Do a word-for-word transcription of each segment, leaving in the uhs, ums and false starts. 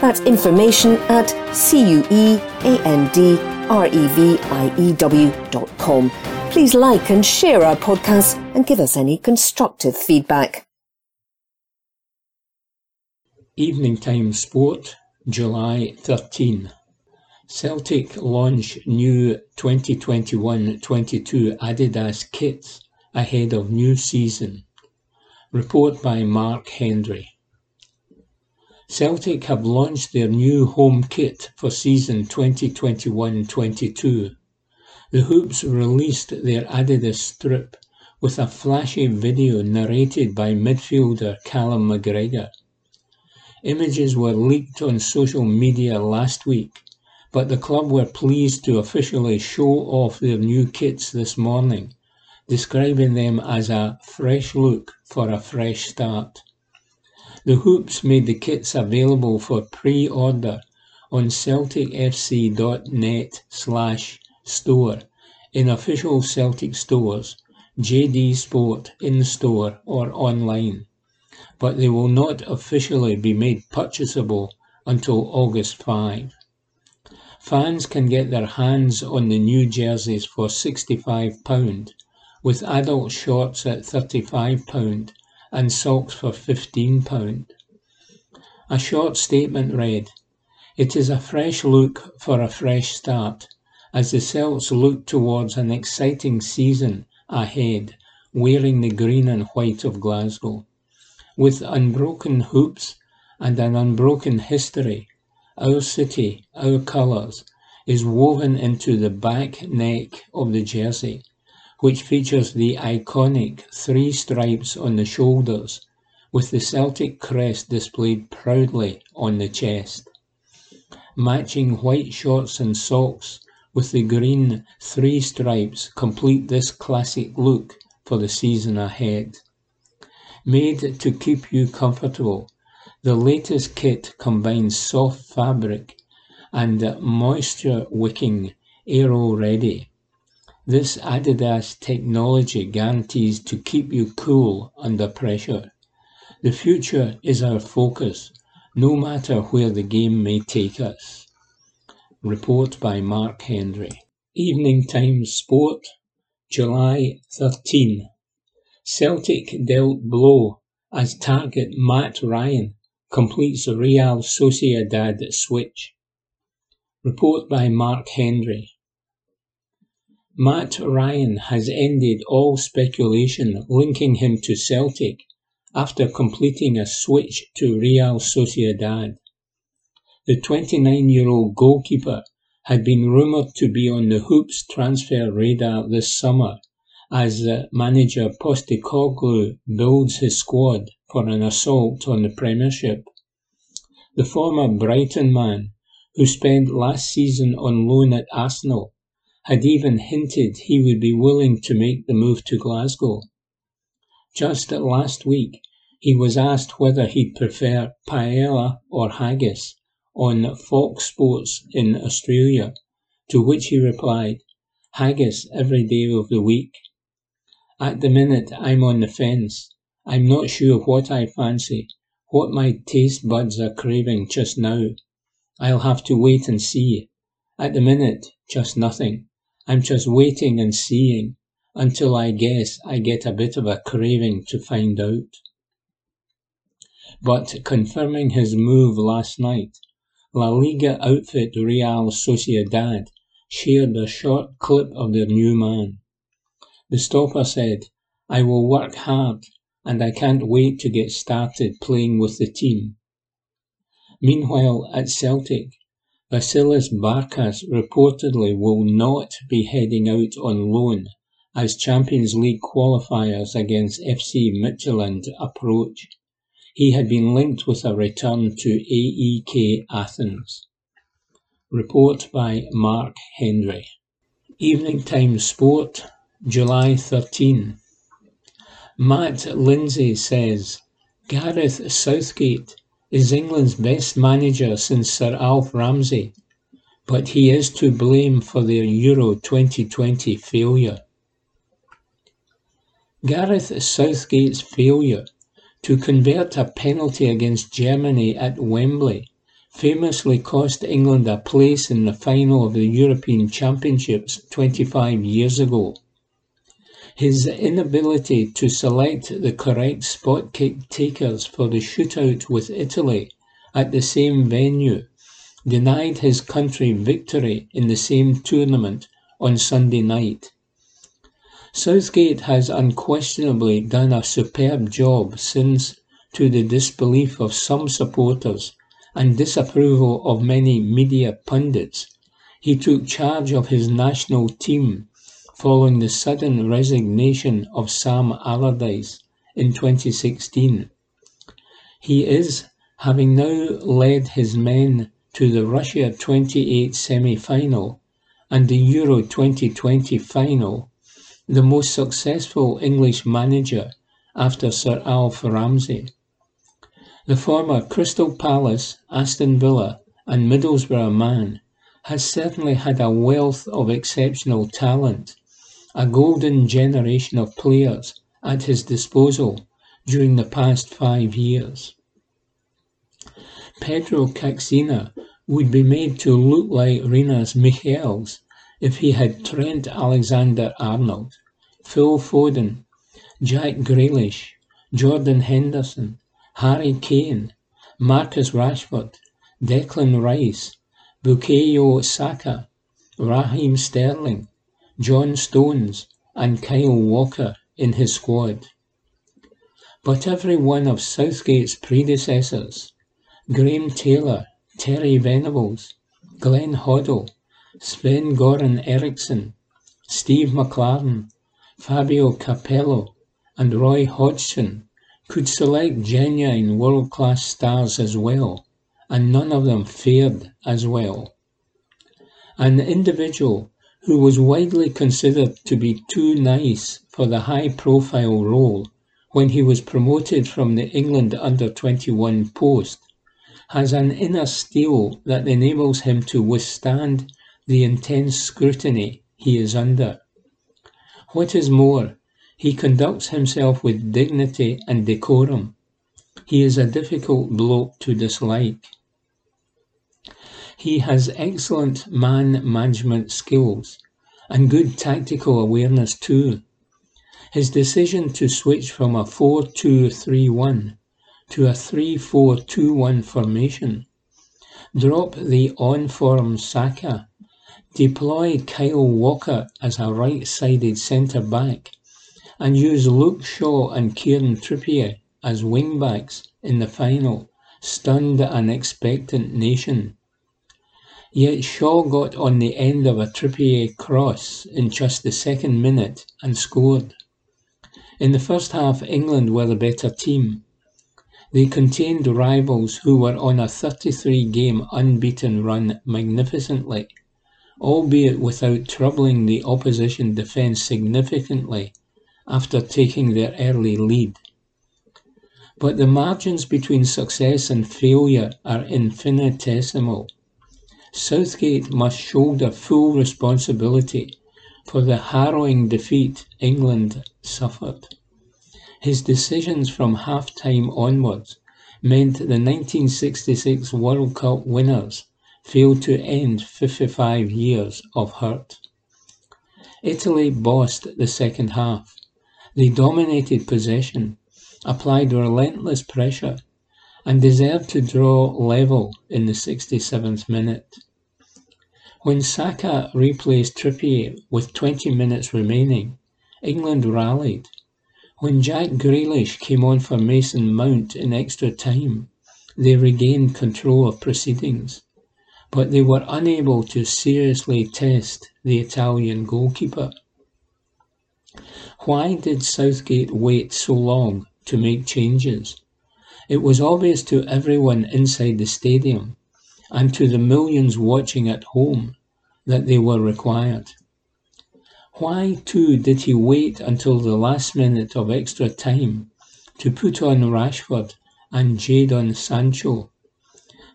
That's information at C U E A N D R E V I E W dot com. Please like and share our podcast and give us any constructive feedback. Evening Time Sport, July thirteenth. Celtic launch new twenty twenty-one twenty-two Adidas kits ahead of new season. Report by Mark Hendry. Celtic have launched their new home kit for season twenty twenty-one twenty-two. The Hoops released their Adidas strip with a flashy video narrated by midfielder Callum McGregor. Images were leaked on social media last week, but the club were pleased to officially show off their new kits this morning, describing them as a fresh look for a fresh start. The Hoops made the kits available for pre-order on celtic f c dot net slash store, in official Celtic stores, J D Sport, in-store or online, but they will not officially be made purchasable until August fifth. Fans can get their hands on the new jerseys for sixty-five pounds, with adult shorts at thirty-five pounds and socks for fifteen pounds. A short statement read, "It is a fresh look for a fresh start, as the Celts look towards an exciting season ahead, wearing the green and white of Glasgow. With unbroken hoops and an unbroken history, our city, our colours, is woven into the back neck of the jersey, which features the iconic three stripes on the shoulders, with the Celtic crest displayed proudly on the chest. Matching white shorts and socks with the green three stripes complete this classic look for the season ahead. Made to keep you comfortable, the latest kit combines soft fabric and moisture-wicking aero-ready. This Adidas technology guarantees to keep you cool under pressure. The future is our focus, no matter where the game may take us." Report by Mark Hendry. Evening Times Sport, July thirteenth. Celtic dealt blow as target Matt Ryan completes Real Sociedad switch. Report by Mark Hendry. Matt Ryan has ended all speculation linking him to Celtic after completing a switch to Real Sociedad. The twenty-nine-year-old goalkeeper had been rumoured to be on the Hoops transfer radar this summer, as manager Postecoglou builds his squad for an assault on the Premiership. The former Brighton man, who spent last season on loan at Arsenal, had even hinted he would be willing to make the move to Glasgow. Just last week, he was asked whether he'd prefer paella or haggis on Fox Sports in Australia, to which he replied, "Haggis every day of the week. At the minute, I'm on the fence. I'm not sure what I fancy, what my taste buds are craving just now. I'll have to wait and see. At the minute, just nothing. I'm just waiting and seeing, until I guess I get a bit of a craving to find out." But confirming his move last night, La Liga outfit Real Sociedad shared a short clip of their new man. The stopper said, "I will work hard and I can't wait to get started playing with the team." Meanwhile, at Celtic, Vasilis Barkas reportedly will not be heading out on loan as Champions League qualifiers against F C Midtjylland approach. He had been linked with a return to A E K Athens. Report by Mark Hendry. Evening Times Sport, July thirteenth. Matt Lindsay says, Gareth Southgate is England's best manager since Sir Alf Ramsey, but he is to blame for their Euro twenty twenty failure. Gareth Southgate's failure to convert a penalty against Germany at Wembley famously cost England a place in the final of the European Championships twenty-five years ago. His inability to select the correct spot kick takers for the shootout with Italy at the same venue denied his country victory in the same tournament on Sunday night. Southgate has unquestionably done a superb job since, to the disbelief of some supporters and disapproval of many media pundits, he took charge of his national team following the sudden resignation of Sam Allardyce in twenty sixteen. He is, having now led his men to the Russia twenty-eight semi-final and the Euro twenty twenty final, the most successful English manager after Sir Alf Ramsey. The former Crystal Palace, Aston Villa and Middlesbrough man has certainly had a wealth of exceptional talent, a golden generation of players at his disposal during the past five years. Pedro Caixinha would be made to look like Rinus Michels if he had Trent Alexander Arnold, Phil Foden, Jack Grealish, Jordan Henderson, Harry Kane, Marcus Rashford, Declan Rice, Bukayo Saka, Raheem Sterling, John Stones and Kyle Walker in his squad. But every one of Southgate's predecessors, Graham Taylor, Terry Venables, Glenn Hoddle, Sven-Goran Eriksson, Steve McLaren, Fabio Capello and Roy Hodgson could select genuine world-class stars as well, and none of them fared as well. An individual who was widely considered to be too nice for the high-profile role when he was promoted from the England under twenty-one post has an inner steel that enables him to withstand the intense scrutiny he is under. What is more, he conducts himself with dignity and decorum. He is a difficult bloke to dislike. He has excellent man management skills and good tactical awareness too. His decision to switch from a four two three one to a three four two one formation, drop the on-form Saka, deploy Kyle Walker as a right-sided centre-back and use Luke Shaw and Kieran Trippier as wing-backs in the final stunned an expectant nation. Yet Shaw got on the end of a Trippier cross in just the second minute and scored. In the first half, England were the better team. They contained rivals who were on a thirty-three game unbeaten run magnificently, albeit without troubling the opposition defence significantly after taking their early lead. But the margins between success and failure are infinitesimal. Southgate must shoulder full responsibility for the harrowing defeat England suffered. His decisions from half-time onwards meant the nineteen sixty-six World Cup winners failed to end fifty-five years of hurt. Italy bossed the second half. They dominated possession, applied relentless pressure, and deserved to draw level in the sixty-seventh minute. When Saka replaced Trippier with twenty minutes remaining, England rallied. When Jack Grealish came on for Mason Mount in extra time, they regained control of proceedings, but they were unable to seriously test the Italian goalkeeper. Why did Southgate wait so long to make changes? It was obvious to everyone inside the stadium and to the millions watching at home that they were required. Why, too, did he wait until the last minute of extra time to put on Rashford and Jadon Sancho?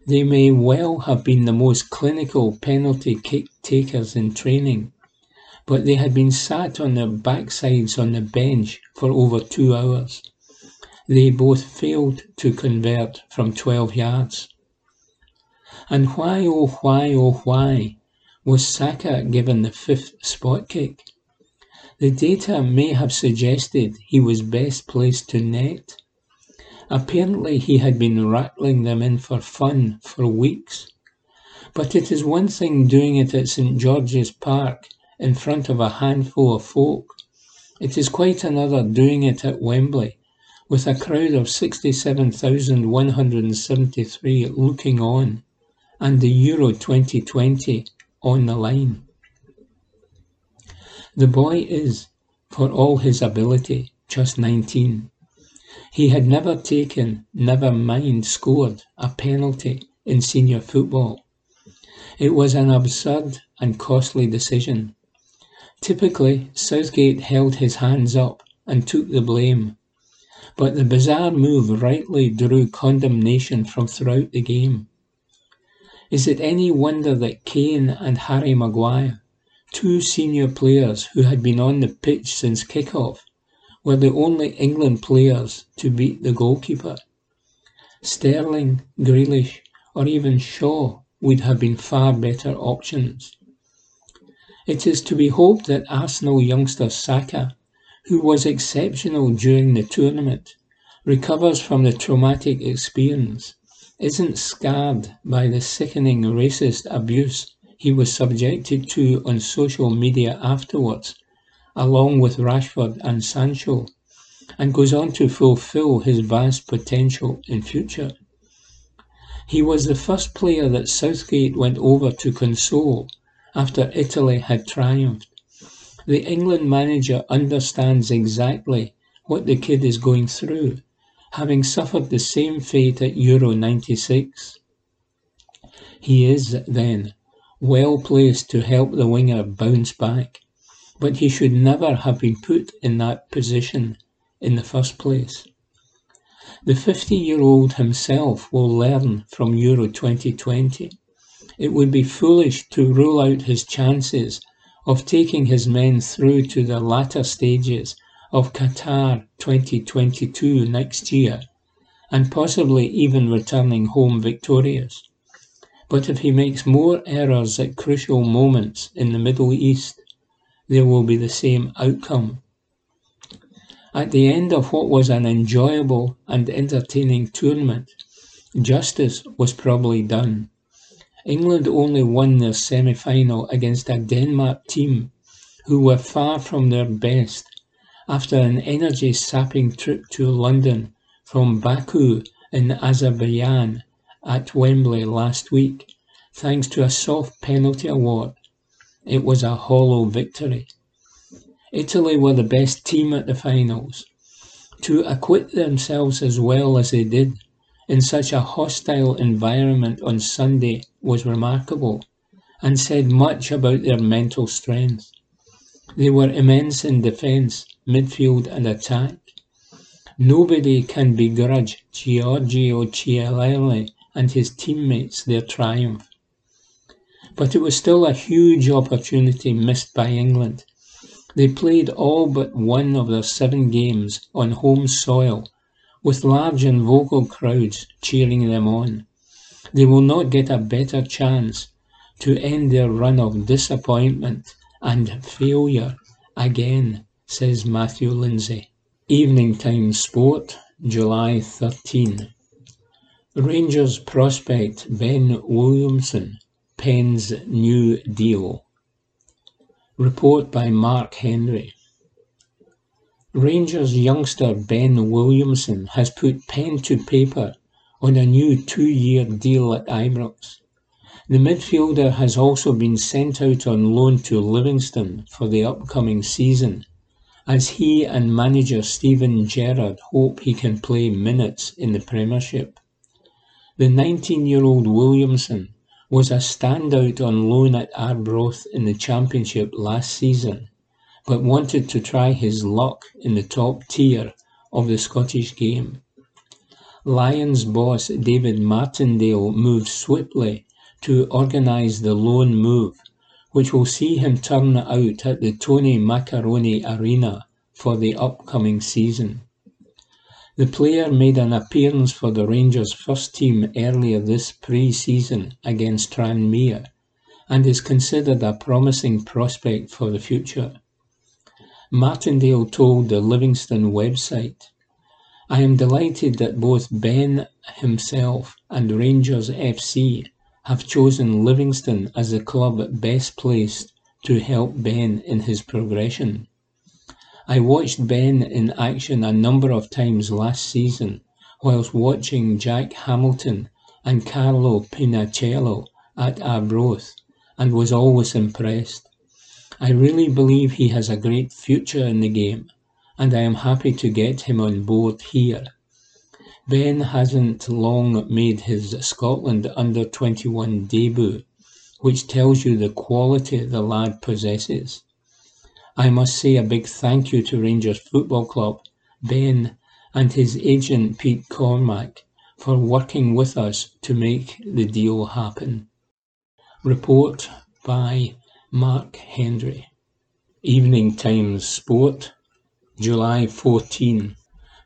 They may well have been the most clinical penalty kick takers in training, but they had been sat on their backsides on the bench for over two hours. They both failed to convert from twelve yards. And why, oh why, oh why, was Saka given the fifth spot kick? The data may have suggested he was best placed to net. Apparently he had been rattling them in for fun for weeks. But it is one thing doing it at St George's Park in front of a handful of folk. It is quite another doing it at Wembley, with a crowd of sixty-seven thousand one hundred seventy-three looking on, and the Euro twenty twenty on the line. The boy is, for all his ability, just nineteen. He had never taken, never mind scored, a penalty in senior football. It was an absurd and costly decision. Typically, Southgate held his hands up and took the blame, but the bizarre move rightly drew condemnation from throughout the game. Is it any wonder that Kane and Harry Maguire, two senior players who had been on the pitch since kick-off, were the only England players to beat the goalkeeper? Sterling, Grealish, or even Shaw would have been far better options. It is to be hoped that Arsenal youngster Saka, who was exceptional during the tournament, recovers from the traumatic experience, isn't scarred by the sickening racist abuse he was subjected to on social media afterwards, along with Rashford and Sancho, and goes on to fulfil his vast potential in future. He was the first player that Southgate went over to console after Italy had triumphed. The England manager understands exactly what the kid is going through, having suffered the same fate at Euro ninety-six. He is, then, well placed to help the winger bounce back, but he should never have been put in that position in the first place. The fifty-year-old himself will learn from Euro twenty twenty. It would be foolish to rule out his chances of taking his men through to the latter stages of Qatar twenty twenty-two next year, and possibly even returning home victorious. But if he makes more errors at crucial moments in the Middle East, there will be the same outcome. At the end of what was an enjoyable and entertaining tournament, justice was probably done. England only won their semi-final against a Denmark team who were far from their best after an energy-sapping trip to London from Baku in Azerbaijan at Wembley last week, thanks to a soft penalty award. It was a hollow victory. Italy were the best team at the finals. To acquit themselves as well as they did in such a hostile environment on Sunday was remarkable, and said much about their mental strength. They were immense in defence, midfield and attack. Nobody can begrudge Giorgio Chiellini and his teammates their triumph. But it was still a huge opportunity missed by England. They played all but one of their seven games on home soil, with large and vocal crowds cheering them on. They will not get a better chance to end their run of disappointment and failure again, says Matthew Lindsay. Evening Time Sport, July thirteenth. Rangers prospect Ben Williamson pens new deal. Report by Mark Henry. Rangers youngster Ben Williamson has put pen to paper on a new two-year deal at Ibrox. The midfielder has also been sent out on loan to Livingston for the upcoming season, as he and manager Stephen Gerrard hope he can play minutes in the Premiership. The nineteen-year-old Williamson was a standout on loan at Arbroath in the Championship last season, but wanted to try his luck in the top tier of the Scottish game. Lions boss David Martindale moved swiftly to organise the loan move, which will see him turn out at the Tony Macaroni Arena for the upcoming season. The player made an appearance for the Rangers first team earlier this pre-season against Tranmere and is considered a promising prospect for the future. Martindale told the Livingston website, "I am delighted that both Ben himself and Rangers F C have chosen Livingston as the club best placed to help Ben in his progression. I watched Ben in action a number of times last season whilst watching Jack Hamilton and Carlo Pinicello at Arbroath and was always impressed. I really believe he has a great future in the game and I am happy to get him on board here. Ben hasn't long made his Scotland under twenty-one debut, which tells you the quality the lad possesses. I must say a big thank you to Rangers Football Club, Ben and his agent Pete Cormack for working with us to make the deal happen." Report by Mark Hendry. Evening Times Sport, July fourteenth.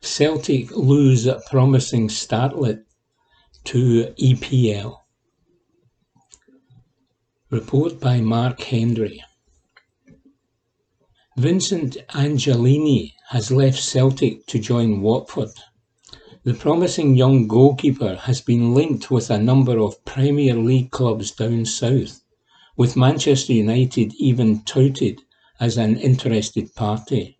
Celtic lose a promising startlet to E P L. Report by Mark Hendry. Vincent Angelini has left Celtic to join Watford. The promising young goalkeeper has been linked with a number of Premier League clubs down south, with Manchester United even touted as an interested party.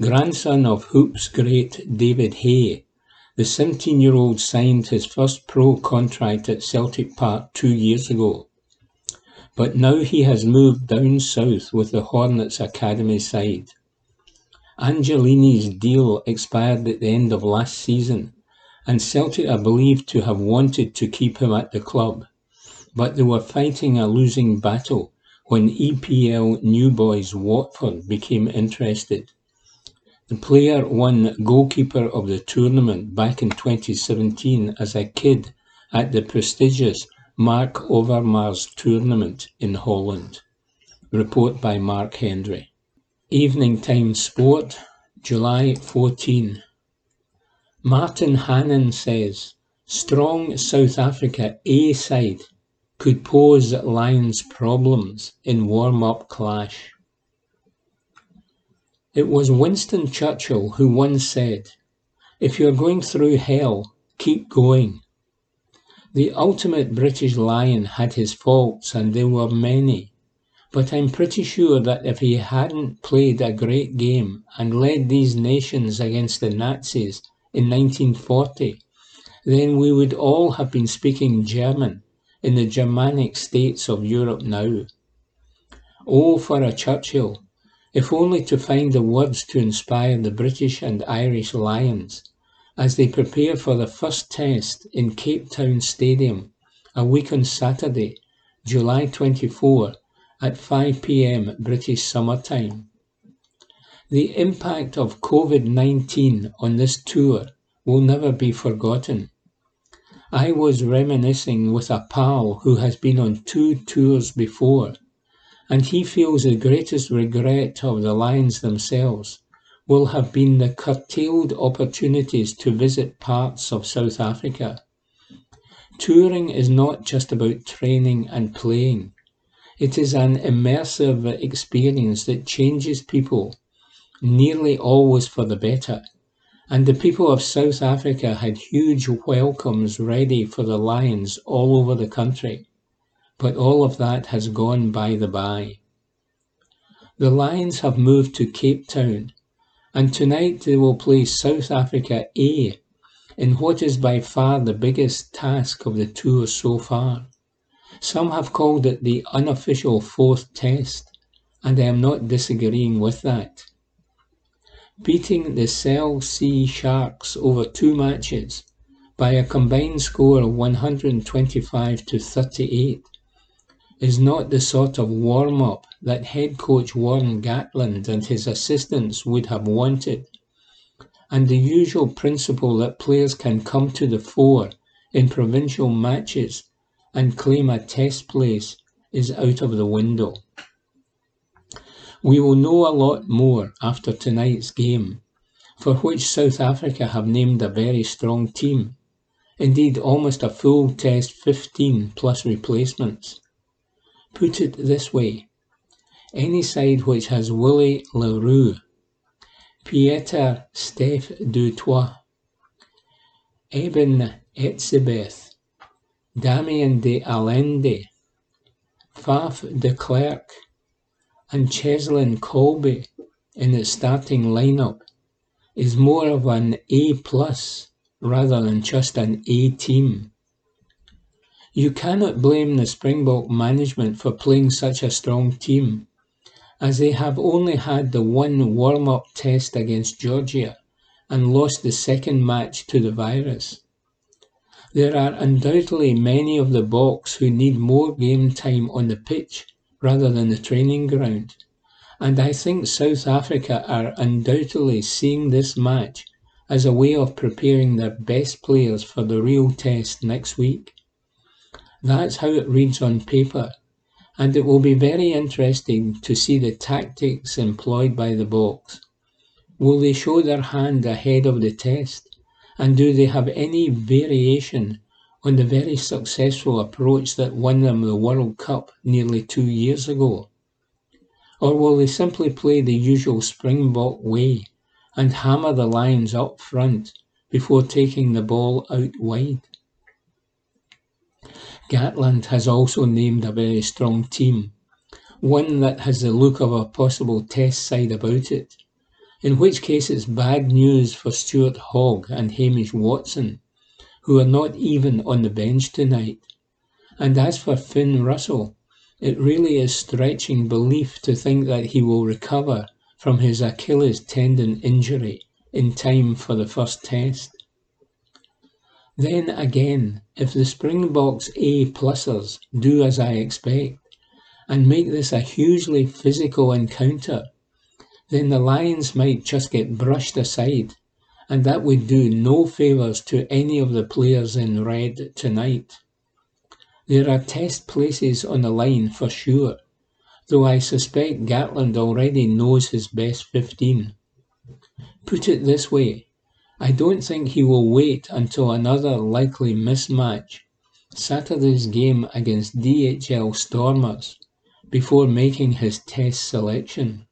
Grandson of Hoops great David Hay, the seventeen-year-old signed his first pro contract at Celtic Park two years ago, but now he has moved down south with the Hornets Academy side. Angelini's deal expired at the end of last season, and Celtic are believed to have wanted to keep him at the club, but they were fighting a losing battle when E P L new boys Watford became interested. The player won goalkeeper of the tournament back in twenty seventeen as a kid at the prestigious Mark Overmars tournament in Holland. Report by Mark Hendry. Evening Times Sport, July fourteenth. Martin Hannan says strong South Africa A side could pose Lions problems in warm-up clash. It was Winston Churchill who once said, "If you're going through hell, keep going." The ultimate British Lion had his faults and there were many, but I'm pretty sure that if he hadn't played a great game and led these nations against the Nazis in nineteen forty, then we would all have been speaking German in the Germanic states of Europe now. Oh, for a Churchill, if only to find the words to inspire the British and Irish Lions as they prepare for the first test in Cape Town Stadium a week on Saturday, July twenty-fourth at five p m British Summer Time. The impact of COVID nineteen on this tour will never be forgotten. I was reminiscing with a pal who has been on two tours before, and he feels the greatest regret of the Lions themselves will have been the curtailed opportunities to visit parts of South Africa. Touring is not just about training and playing. It is an immersive experience that changes people, nearly always for the better, and the people of South Africa had huge welcomes ready for the Lions all over the country, but all of that has gone by the by. The Lions have moved to Cape Town, and tonight they will play South Africa A in what is by far the biggest task of the tour so far. Some have called it the unofficial fourth test, and I am not disagreeing with that. Beating the Cell C Sharks over two matches by a combined score of one hundred twenty-five to thirty-eight is not the sort of warm-up that head coach Warren Gatland and his assistants would have wanted, and the usual principle that players can come to the fore in provincial matches and claim a test place is out of the window. We will know a lot more after tonight's game, for which South Africa have named a very strong team, indeed almost a full test fifteen plus replacements. Put it this way, any side which has Willie Leroux, Pieter Steph Dutoit, Eben Etzebeth, Damien de Allende, Faf de Klerk and Cheslin Colby in its starting lineup is more of an A plus rather than just an A team. You cannot blame the Springbok management for playing such a strong team, as they have only had the one warm-up test against Georgia and lost the second match to the virus. There are undoubtedly many of the Boks who need more game time on the pitch rather than the training ground, and I think South Africa are undoubtedly seeing this match as a way of preparing their best players for the real test next week. That's how it reads on paper, and it will be very interesting to see the tactics employed by the Boks. Will they show their hand ahead of the test, and do they have any variation on the very successful approach that won them the World Cup nearly two years ago? Or will they simply play the usual Springbok way and hammer the Lions up front before taking the ball out wide? Gatland has also named a very strong team, one that has the look of a possible test side about it, in which case it's bad news for Stuart Hogg and Hamish Watson, who are not even on the bench tonight. And as for Finn Russell, it really is stretching belief to think that he will recover from his Achilles tendon injury in time for the first test. Then again, if the Springboks A-plussers do as I expect and make this a hugely physical encounter, then the Lions might just get brushed aside, and that would do no favours to any of the players in red tonight. There are test places on the line for sure, though I suspect Gatland already knows his best fifteen. Put it this way, I don't think he will wait until another likely mismatch, Saturday's game against D H L Stormers, before making his test selection.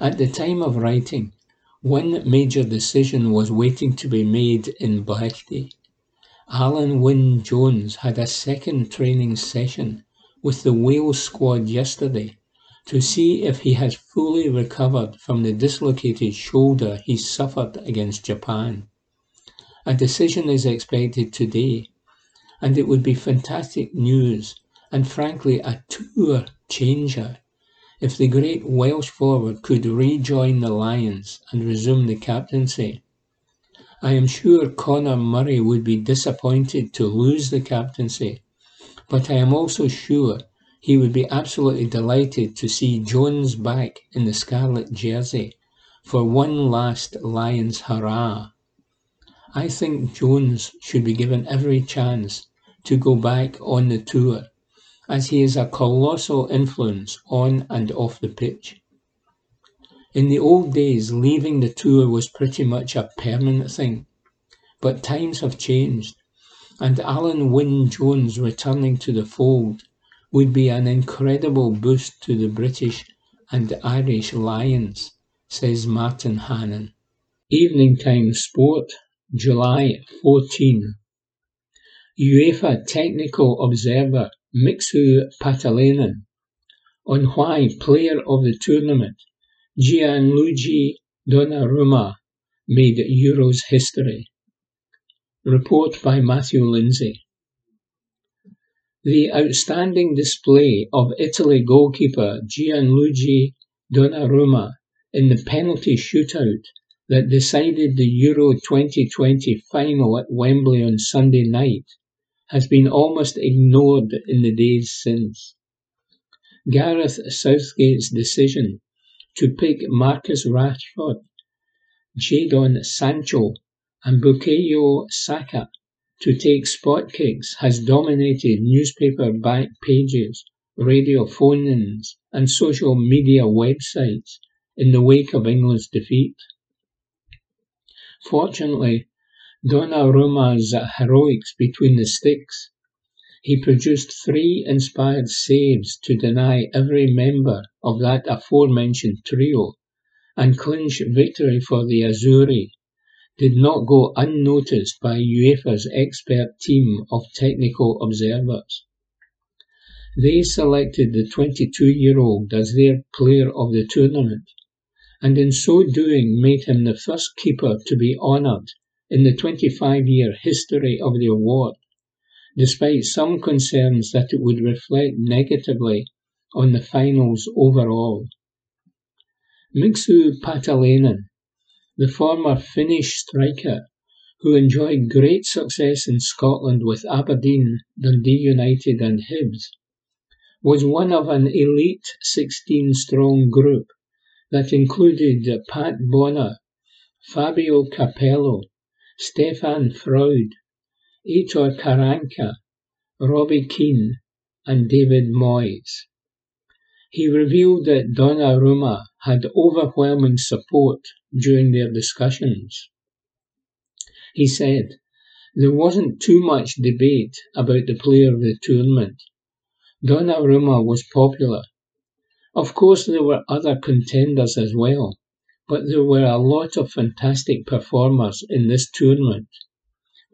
At the time of writing, one major decision was waiting to be made in Blackty. Alun Wyn Jones had a second training session with the Wales squad yesterday to see if he has fully recovered from the dislocated shoulder he suffered against Japan. A decision is expected today, and it would be fantastic news and frankly a tour changer if the great Welsh forward could rejoin the Lions and resume the captaincy. I am sure Conor Murray would be disappointed to lose the captaincy, but I am also sure he would be absolutely delighted to see Jones back in the scarlet jersey for one last Lions hurrah. I think Jones should be given every chance to go back on the tour, as he is a colossal influence on and off the pitch. In the old days, leaving the tour was pretty much a permanent thing, but times have changed, and Alun Wyn Jones returning to the fold would be an incredible boost to the British and Irish Lions, says Martin Hannon. Evening Time Sport, July fourteenth. UEFA Technical Observer Mixu Patalainen on why Player of the Tournament Gianluigi Donnarumma made Euros history. Report by Matthew Lindsay. The outstanding display of Italy goalkeeper Gianluigi Donnarumma in the penalty shootout that decided the Euro twenty twenty final at Wembley on Sunday night has been almost ignored in the days since. Gareth Southgate's decision to pick Marcus Rashford, Jadon Sancho and Bukayo Saka to take spot kicks has dominated newspaper back pages, radio phone-ins and social media websites in the wake of England's defeat. Fortunately, Donnarumma's heroics between the sticks. He produced three inspired saves to deny every member of that aforementioned trio and clinch victory for the Azzurri did not go unnoticed by UEFA's expert team of technical observers. They selected the twenty-two-year-old as their player of the tournament, and in so doing made him the first keeper to be honoured in the twenty-five-year history of the award, despite some concerns that it would reflect negatively on the finals overall. Mixu Patalainen, the former Finnish striker who enjoyed great success in Scotland with Aberdeen, Dundee United and Hibs, was one of an elite sixteen-strong group that included Pat Bonner, Fabio Capello, Stefan Freud, Aitor Karanka, Robbie Keane and David Moyes. He revealed that Donnarumma had overwhelming support during their discussions. He said, "There wasn't too much debate about the player of the tournament. Donnarumma was popular. Of course there were other contenders as well, but there were a lot of fantastic performers in this tournament.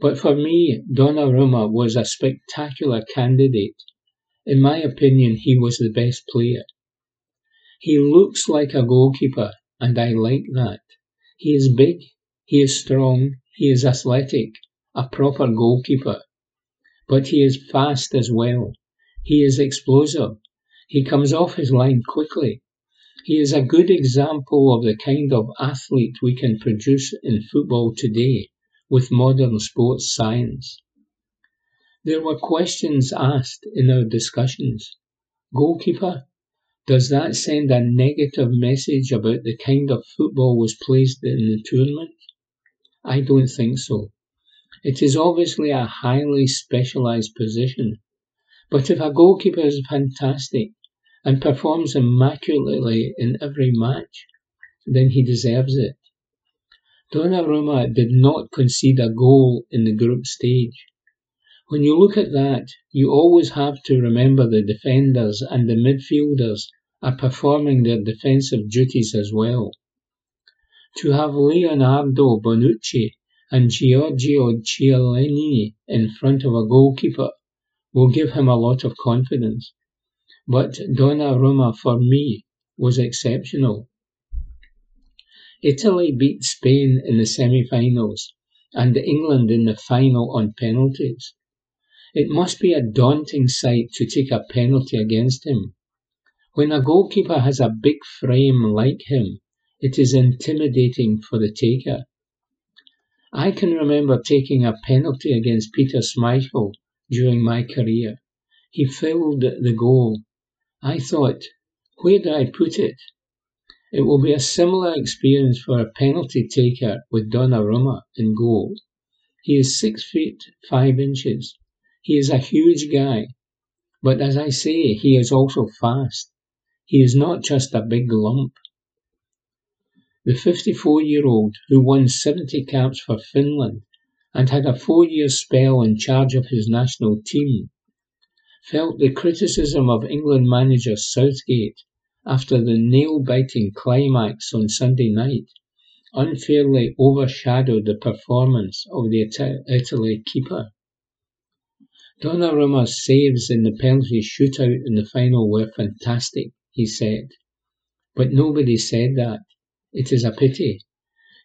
But for me, Donnarumma was a spectacular candidate. In my opinion, he was the best player. He looks like a goalkeeper, and I like that. He is big, he is strong, he is athletic, a proper goalkeeper. But he is fast as well. He is explosive. He comes off his line quickly. He is a good example of the kind of athlete we can produce in football today with modern sports science." There were questions asked in our discussions. Goalkeeper? Does that send a negative message about the kind of football was placed in the tournament? I don't think so. It is obviously a highly specialised position. But if a goalkeeper is fantastic and performs immaculately in every match, then he deserves it. Donnarumma did not concede a goal in the group stage. When you look at that, you always have to remember the defenders and the midfielders are performing their defensive duties as well. To have Leonardo Bonucci and Giorgio Chiellini in front of a goalkeeper will give him a lot of confidence. But Donnarumma, for me, was exceptional. Italy beat Spain in the semi-finals and England in the final on penalties. It must be a daunting sight to take a penalty against him. When a goalkeeper has a big frame like him, it is intimidating for the taker. I can remember taking a penalty against Peter Schmeichel during my career. He filled the goal. I thought, where do I put it? It will be a similar experience for a penalty taker with Donnarumma in goal. He is six feet five inches. He is a huge guy, but as I say, he is also fast. He is not just a big lump. The fifty-four-year-old who won seventy caps for Finland and had a four-year spell in charge of his national team, felt the criticism of England manager Southgate after the nail-biting climax on Sunday night unfairly overshadowed the performance of the Ita- Italy keeper. Donnarumma's saves in the penalty shootout in the final were fantastic, he said. But nobody said that. It is a pity.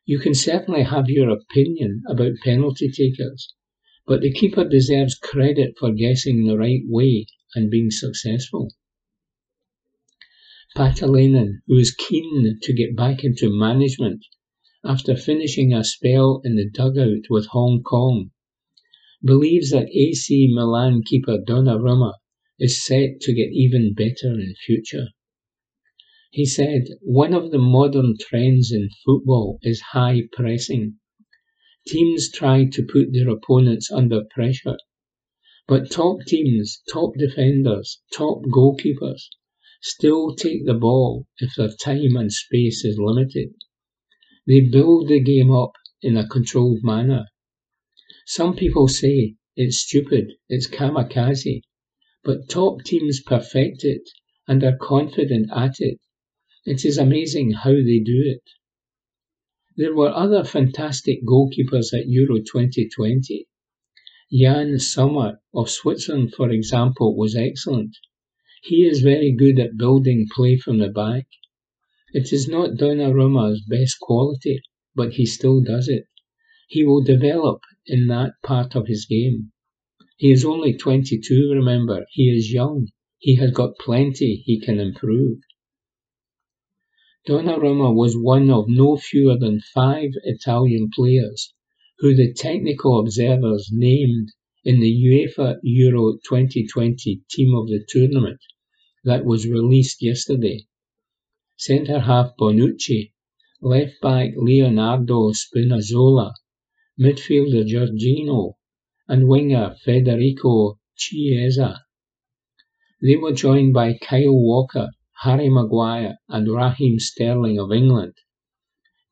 You can certainly have your opinion about penalty takers, but the keeper deserves credit for guessing the right way and being successful. Patalainen, who is keen to get back into management after finishing a spell in the dugout with Hong Kong, believes that A C Milan keeper Donnarumma is set to get even better in future. He said, "One of the modern trends in football is high pressing. Teams try to put their opponents under pressure. But top teams, top defenders, top goalkeepers still take the ball if their time and space is limited. They build the game up in a controlled manner. Some people say it's stupid, it's kamikaze, but top teams perfect it and are confident at it. It is amazing how they do it." There were other fantastic goalkeepers at Euro twenty twenty. Jan Sommer of Switzerland, for example, was excellent. He is very good at building play from the back. It is not Donnarumma's best quality, but he still does it. He will develop in that part of his game. He is only twenty-two, remember. He is young. He has got plenty he can improve. Donnarumma was one of no fewer than five Italian players who the technical observers named in the UEFA Euro twenty twenty team of the tournament that was released yesterday. Centre-half Bonucci, left-back Leonardo Spinazzola, midfielder Jorginho, and winger Federico Chiesa. They were joined by Kyle Walker, Harry Maguire and Raheem Sterling of England,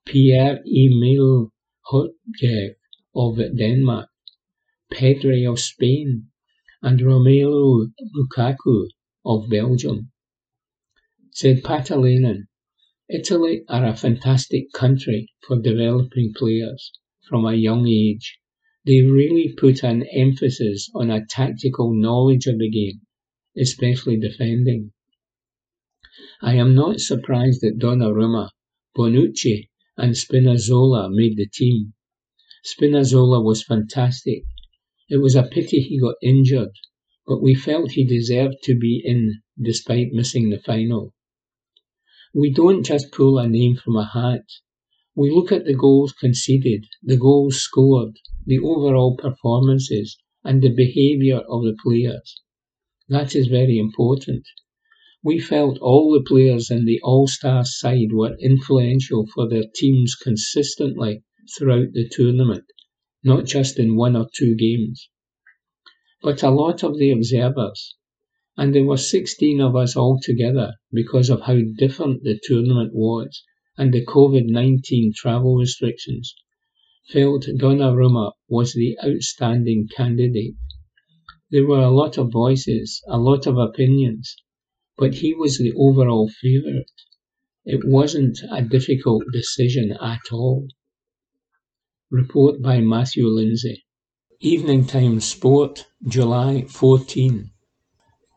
Pierre-Emile Højbjerg of Denmark, Pedri of Spain, and Romelu Lukaku of Belgium. Said Patalainen, "Italy are a fantastic country for developing players from a young age. They really put an emphasis on a tactical knowledge of the game, especially defending. I am not surprised that Donnarumma, Bonucci and Spinazzola made the team. Spinazzola was fantastic. It was a pity he got injured, but we felt he deserved to be in despite missing the final. We don't just pull a name from a hat. We look at the goals conceded, the goals scored, the overall performances and the behaviour of the players. That is very important. We felt all the players in the All-Star side were influential for their teams consistently throughout the tournament, not just in one or two games. But a lot of the observers, and there were sixteen of us altogether because of how different the tournament was and the COVID nineteen travel restrictions, felt Donnarumma was the outstanding candidate. There were a lot of voices, a lot of opinions, but he was the overall favourite. It wasn't a difficult decision at all." Report by Matthew Lindsay. Evening Times Sport, July fourteenth.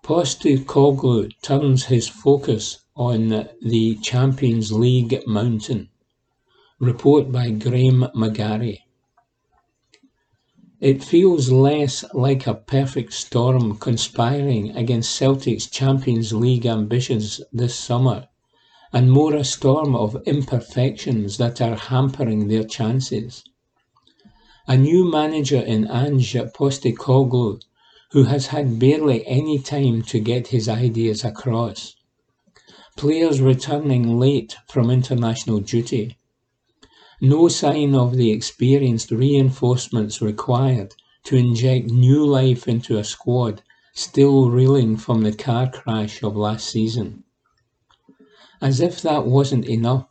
Postecoglou turns his focus on the Champions League mountain. Report by Graham McGarry. It feels less like a perfect storm conspiring against Celtic's Champions League ambitions this summer, and more a storm of imperfections that are hampering their chances. A new manager in Ange Postecoglou, who has had barely any time to get his ideas across. Players returning late from international duty. No sign of the experienced reinforcements required to inject new life into a squad still reeling from the car crash of last season. As if that wasn't enough,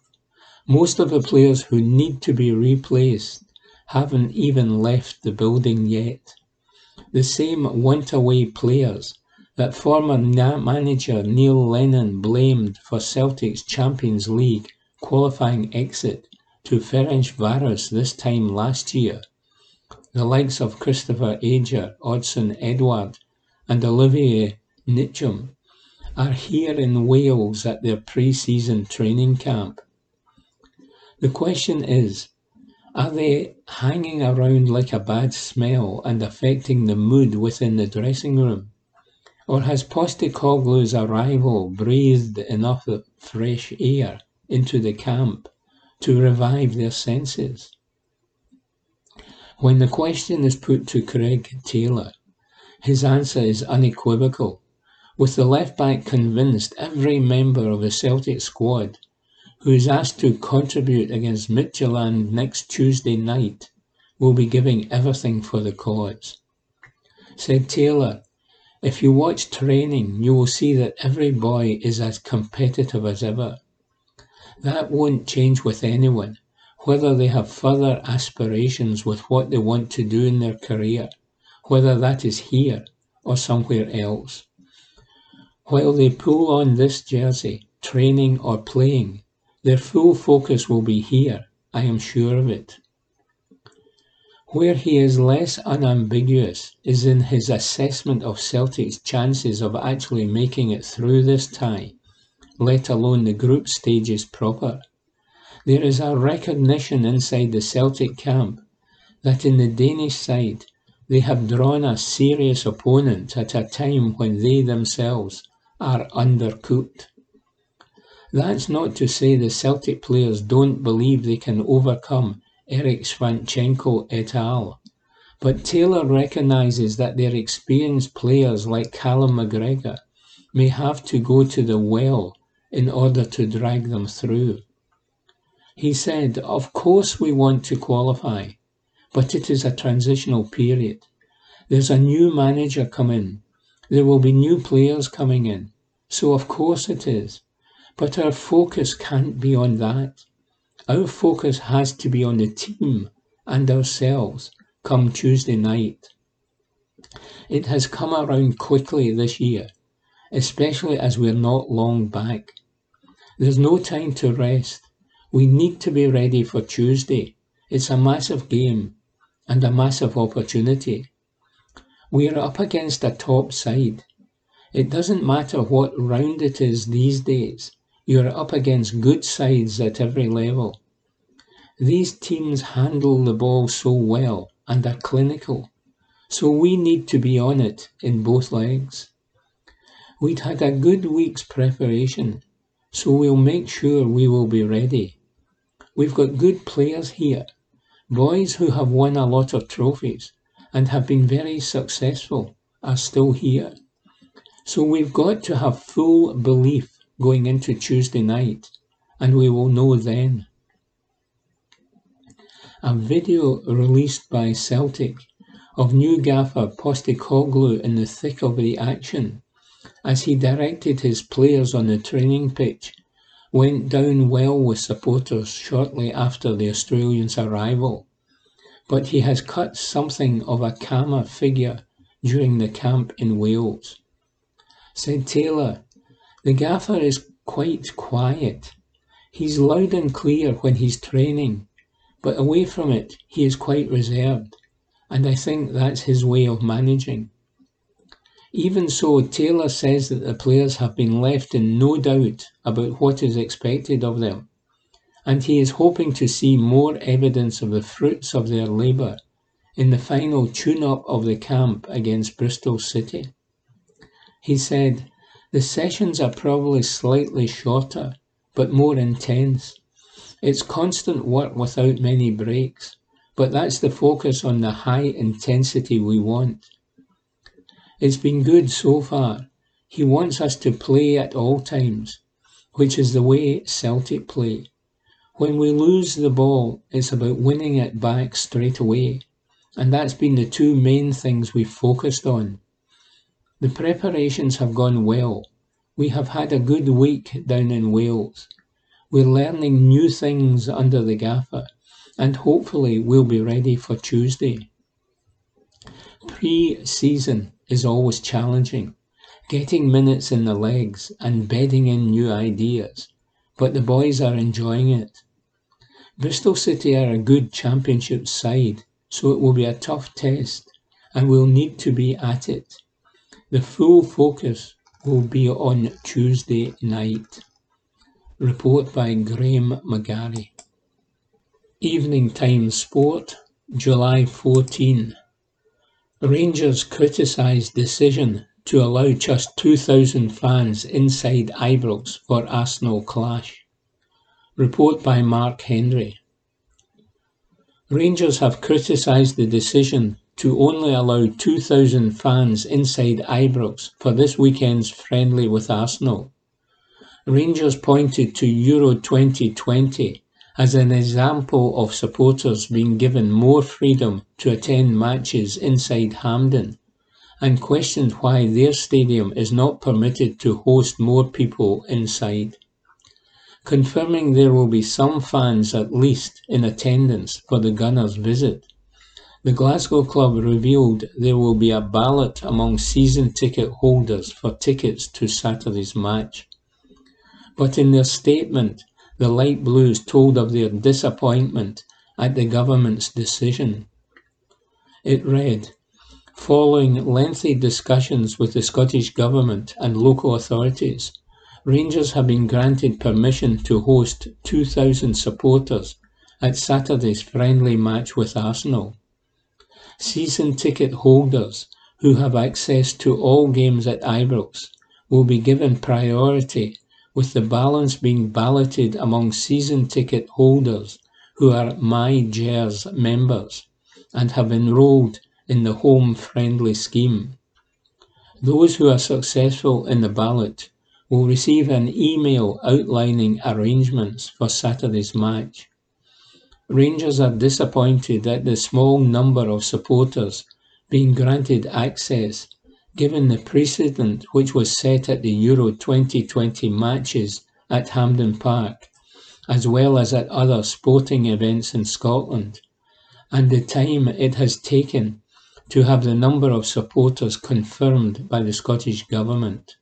most of the players who need to be replaced haven't even left the building yet. The same want-away players that former manager Neil Lennon blamed for Celtic's Champions League qualifying exit to Ferencvaros this time last year, the likes of Christopher Ajer, Odson Edward and Olivier Nitcham, are here in Wales at their pre-season training camp. The question is, are they hanging around like a bad smell and affecting the mood within the dressing room? Or has Postecoglou's arrival breathed enough fresh air into the camp to revive their senses. When the question is put to Greg Taylor, his answer is unequivocal, with the left-back convinced every member of the Celtic squad who is asked to contribute against Midtjylland next Tuesday night will be giving everything for the cause. Said Taylor, "If you watch training, you will see that every boy is as competitive as ever. That won't change with anyone, whether they have further aspirations with what they want to do in their career, whether that is here or somewhere else. While they pull on this jersey, training or playing, their full focus will be here, I am sure of it." Where he is less unambiguous is in his assessment of Celtic's chances of actually making it through this tie, let alone the group stages proper. There is a recognition inside the Celtic camp that in the Danish side they have drawn a serious opponent at a time when they themselves are undercooked. That's not to say the Celtic players don't believe they can overcome Eric Svantchenko et al. But Taylor recognises that their experienced players like Callum McGregor may have to go to the well in order to drag them through. He said, "Of course we want to qualify, but it is a transitional period. There's a new manager come in. There will be new players coming in. So of course it is. But our focus can't be on that. Our focus has to be on the team and ourselves come Tuesday night." It has come around quickly this year, especially as we're not long back. There's no time to rest. We need to be ready for Tuesday. It's a massive game and a massive opportunity. We're up against a top side. It doesn't matter what round it is these days. You're up against good sides at every level. These teams handle the ball so well and are clinical, so we need to be on it in both legs. We'd had a good week's preparation, so we'll make sure we will be ready. We've got good players here, boys who have won a lot of trophies and have been very successful are still here. So we've got to have full belief going into Tuesday night, and we will know then. A video released by Celtic of new gaffer Postecoglou in the thick of the action as he directed his players on the training pitch went down well with supporters shortly after the Australians' arrival, but he has cut something of a calmer figure during the camp in Wales. Said Taylor, "The gaffer is quite quiet. He's loud and clear when he's training, but away from it he is quite reserved, and I think that's his way of managing." Even so, Taylor says that the players have been left in no doubt about what is expected of them, and he is hoping to see more evidence of the fruits of their labour in the final tune-up of the camp against Bristol City. He said, "The sessions are probably slightly shorter, but more intense. It's constant work without many breaks, but that's the focus on the high intensity we want. It's been good so far. He wants us to play at all times, which is the way Celtic play. When we lose the ball, it's about winning it back straight away, and that's been the two main things we've focused on. The preparations have gone well. We have had a good week down in Wales. We're learning new things under the gaffer, and hopefully we'll be ready for Tuesday. Pre-season is always challenging, getting minutes in the legs and bedding in new ideas, but the boys are enjoying it. Bristol City are a good championship side, so it will be a tough test, and we'll need to be at it. The full focus will be on Tuesday night." Report by Graham McGarry. Evening Times Sport, July fourteenth. Rangers criticised decision to allow just two thousand fans inside Ibrox for Arsenal clash. Report by Mark Henry. Rangers have criticised the decision to only allow two thousand fans inside Ibrox for this weekend's friendly with Arsenal. Rangers pointed to Euro twenty twenty as an example of supporters being given more freedom to attend matches inside Hampden, and questioned why their stadium is not permitted to host more people inside, confirming there will be some fans at least in attendance for the Gunners' visit. The Glasgow club revealed there will be a ballot among season ticket holders for tickets to Saturday's match. But in their statement, the Light Blues told of their disappointment at the government's decision. It read, "Following lengthy discussions with the Scottish Government and local authorities, Rangers have been granted permission to host two thousand supporters at Saturday's friendly match with Arsenal. Season ticket holders who have access to all games at Ibrox will be given priority, with the balance being balloted among season ticket holders who are MyJers members and have enrolled in the home friendly scheme. Those who are successful in the ballot will receive an email outlining arrangements for Saturday's match. Rangers are disappointed at the small number of supporters being granted access, given the precedent which was set at the Euro twenty twenty matches at Hampden Park, as well as at other sporting events in Scotland, and the time it has taken to have the number of supporters confirmed by the Scottish Government.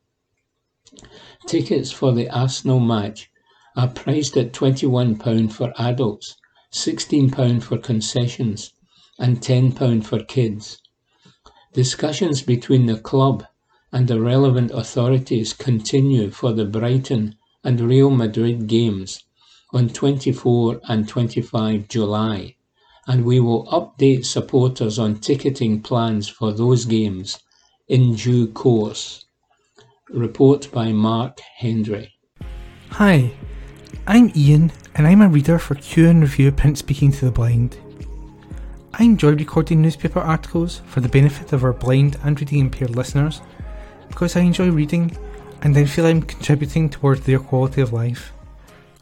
Tickets for the Arsenal match are priced at twenty-one pounds for adults, sixteen pounds for concessions and ten pounds for kids. Discussions between the club and the relevant authorities continue for the Brighton and Real Madrid games on the twenty-fourth and twenty-fifth of July, and we will update supporters on ticketing plans for those games in due course." Report by Mark Hendry. Hi, I'm Ian, and I'm a reader for Q and Review print speaking to the blind. I enjoy recording newspaper articles for the benefit of our blind and reading impaired listeners because I enjoy reading and I feel I'm contributing towards their quality of life.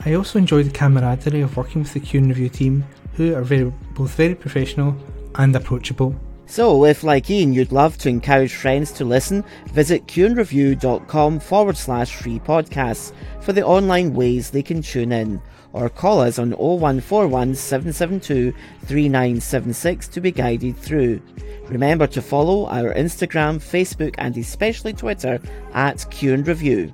I also enjoy the camaraderie of working with the Q and Review team, who are very, both very professional and approachable. So, if like Ian you'd love to encourage friends to listen, visit q and review dot com forward slash free podcasts for the online ways they can tune in, or call us on oh one four one, seven seven two, three nine seven six to be guided through. Remember to follow our Instagram, Facebook and especially Twitter at Q and Review.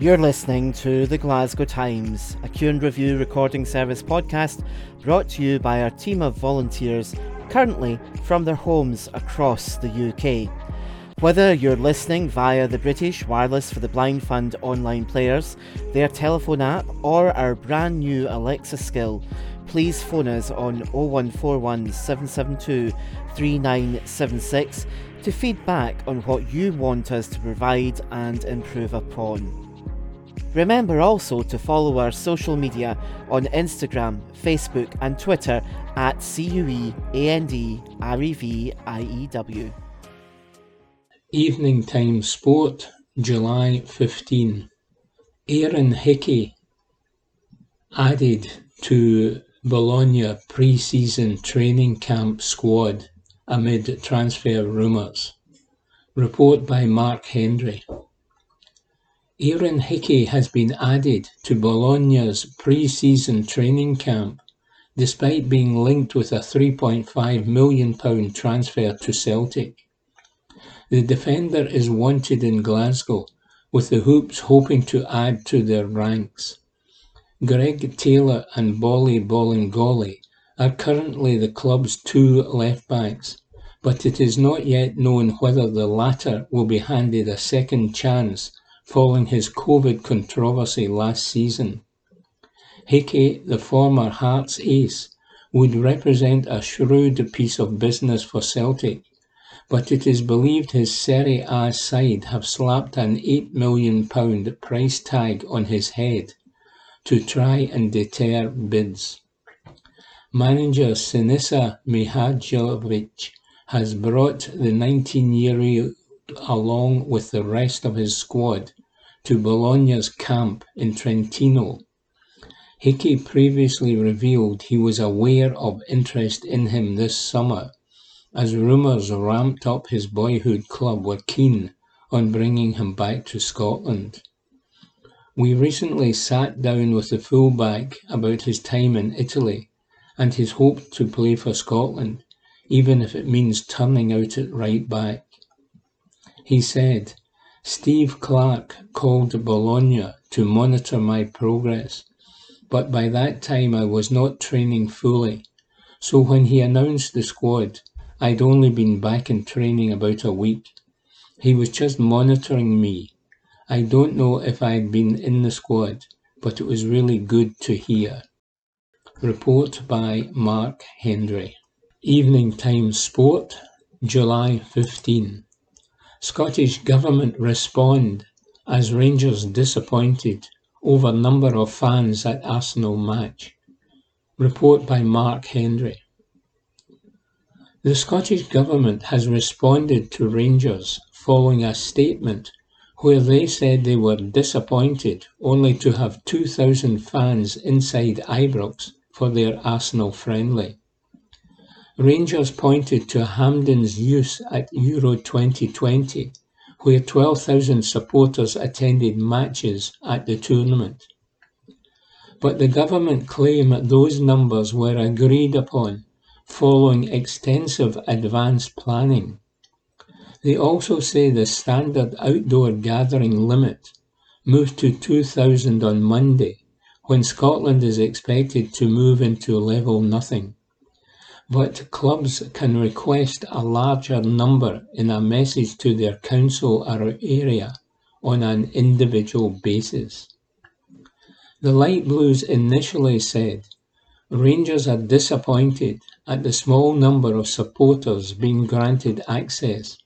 You're listening to The Glasgow Times, a Q and Review recording service podcast brought to you by our team of volunteers currently from their homes across the U K. Whether you're listening via the British Wireless for the Blind Fund online players, their telephone app or our brand new Alexa skill, please phone us on oh one four one, seven seven two, three nine seven six to feedback on what you want us to provide and improve upon. Remember also to follow our social media on Instagram, Facebook and Twitter at C U E A N D R E V I E W. Evening Time Sport, July fifteenth. Aaron Hickey added to Bologna pre-season training camp squad amid transfer rumours. Report by Mark Hendry. Aaron Hickey has been added to Bologna's pre-season training camp, despite being linked with a three point five million pounds transfer to Celtic. The defender is wanted in Glasgow, with the Hoops hoping to add to their ranks. Greg Taylor and Bolly Bolingoli are currently the club's two left-backs, but it is not yet known whether the latter will be handed a second chance following his COVID controversy last season. Hickey, the former Hearts ace, would represent a shrewd piece of business for Celtic, but it is believed his Serie A side have slapped an eight million pounds price tag on his head to try and deter bids. Manager Sinisa Mihajevic has brought the nineteen-year-old along with the rest of his squad to Bologna's camp in Trentino. Hickey previously revealed he was aware of interest in him this summer, as rumours ramped up his boyhood club were keen on bringing him back to Scotland. We recently sat down with the fullback about his time in Italy and his hope to play for Scotland, even if it means turning out at right back. He said, "Steve Clark called Bologna to monitor my progress, but by that time I was not training fully, so when he announced the squad, I'd only been back in training about a week. He was just monitoring me. I don't know if I'd been in the squad, but it was really good to hear." Report by Mark Hendry. Evening Times Sport, July fifteenth. Scottish Government respond as Rangers disappointed over number of fans at Arsenal match. Report by Mark Hendry. The Scottish Government has responded to Rangers following a statement where they said they were disappointed only to have two thousand fans inside Ibrox for their Arsenal friendly. Rangers pointed to Hampden's use at Euro twenty twenty, where twelve thousand supporters attended matches at the tournament. But the government claim those numbers were agreed upon following extensive advance planning. They also say the standard outdoor gathering limit moved to two thousand on Monday, when Scotland is expected to move into level nothing. But clubs can request a larger number in a message to their council or area on an individual basis. The Light Blues initially said, "Rangers are disappointed at the small number of supporters being granted access,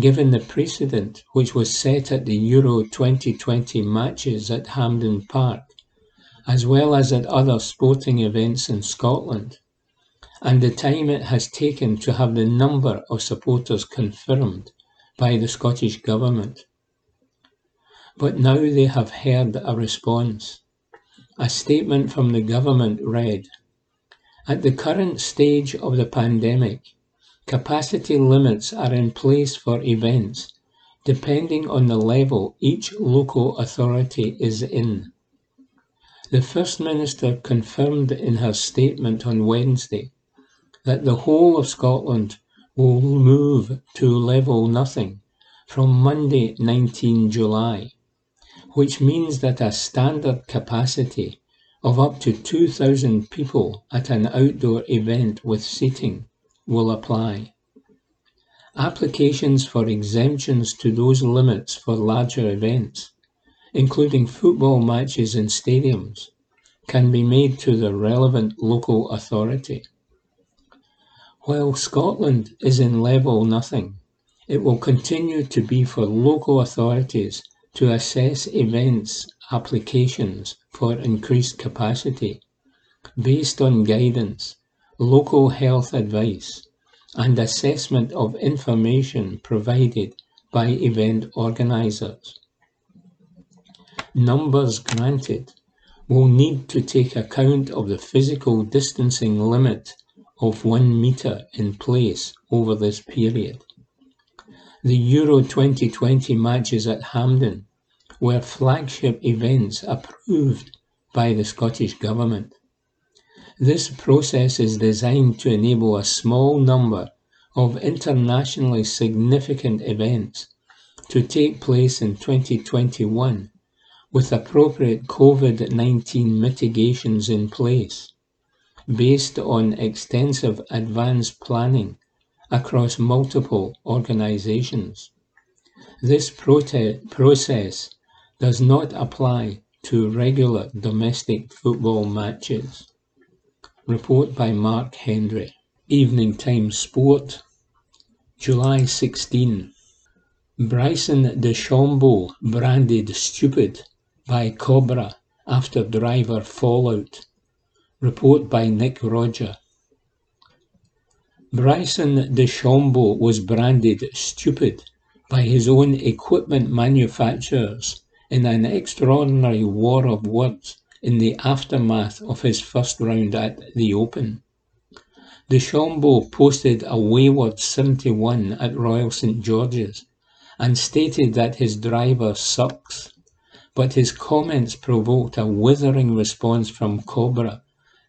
given the precedent which was set at the Euro twenty twenty matches at Hampden Park, as well as at other sporting events in Scotland, and the time it has taken to have the number of supporters confirmed by the Scottish Government." But now they have heard a response. A statement from the government read, "At the current stage of the pandemic, capacity limits are in place for events, depending on the level each local authority is in." The First Minister confirmed in her statement on Wednesday that the whole of Scotland will move to level nothing from Monday nineteenth of July, which means that a standard capacity of up to two thousand people at an outdoor event with seating will apply. Applications for exemptions to those limits for larger events, including football matches in stadiums, can be made to the relevant local authority. While Scotland is in level nothing, it will continue to be for local authorities to assess events applications for increased capacity, based on guidance, local health advice, and assessment of information provided by event organisers. Numbers granted will need to take account of the physical distancing limit of one metre in place over this period. The Euro twenty twenty matches at Hampden were flagship events approved by the Scottish Government. This process is designed to enable a small number of internationally significant events to take place in twenty twenty-one with appropriate COVID nineteen mitigations in place, based on extensive advanced planning across multiple organisations. This process does not apply to regular domestic football matches. Report by Mark Hendry. Evening Times Sport, July sixteenth. Bryson DeChambeau branded stupid by Cobra after driver fallout. Report by Nick Roger. Bryson DeChambeau was branded stupid by his own equipment manufacturers in an extraordinary war of words in the aftermath of his first round at the Open. DeChambeau posted a wayward seventy-one at Royal Saint George's and stated that his driver sucks, but his comments provoked a withering response from Cobra,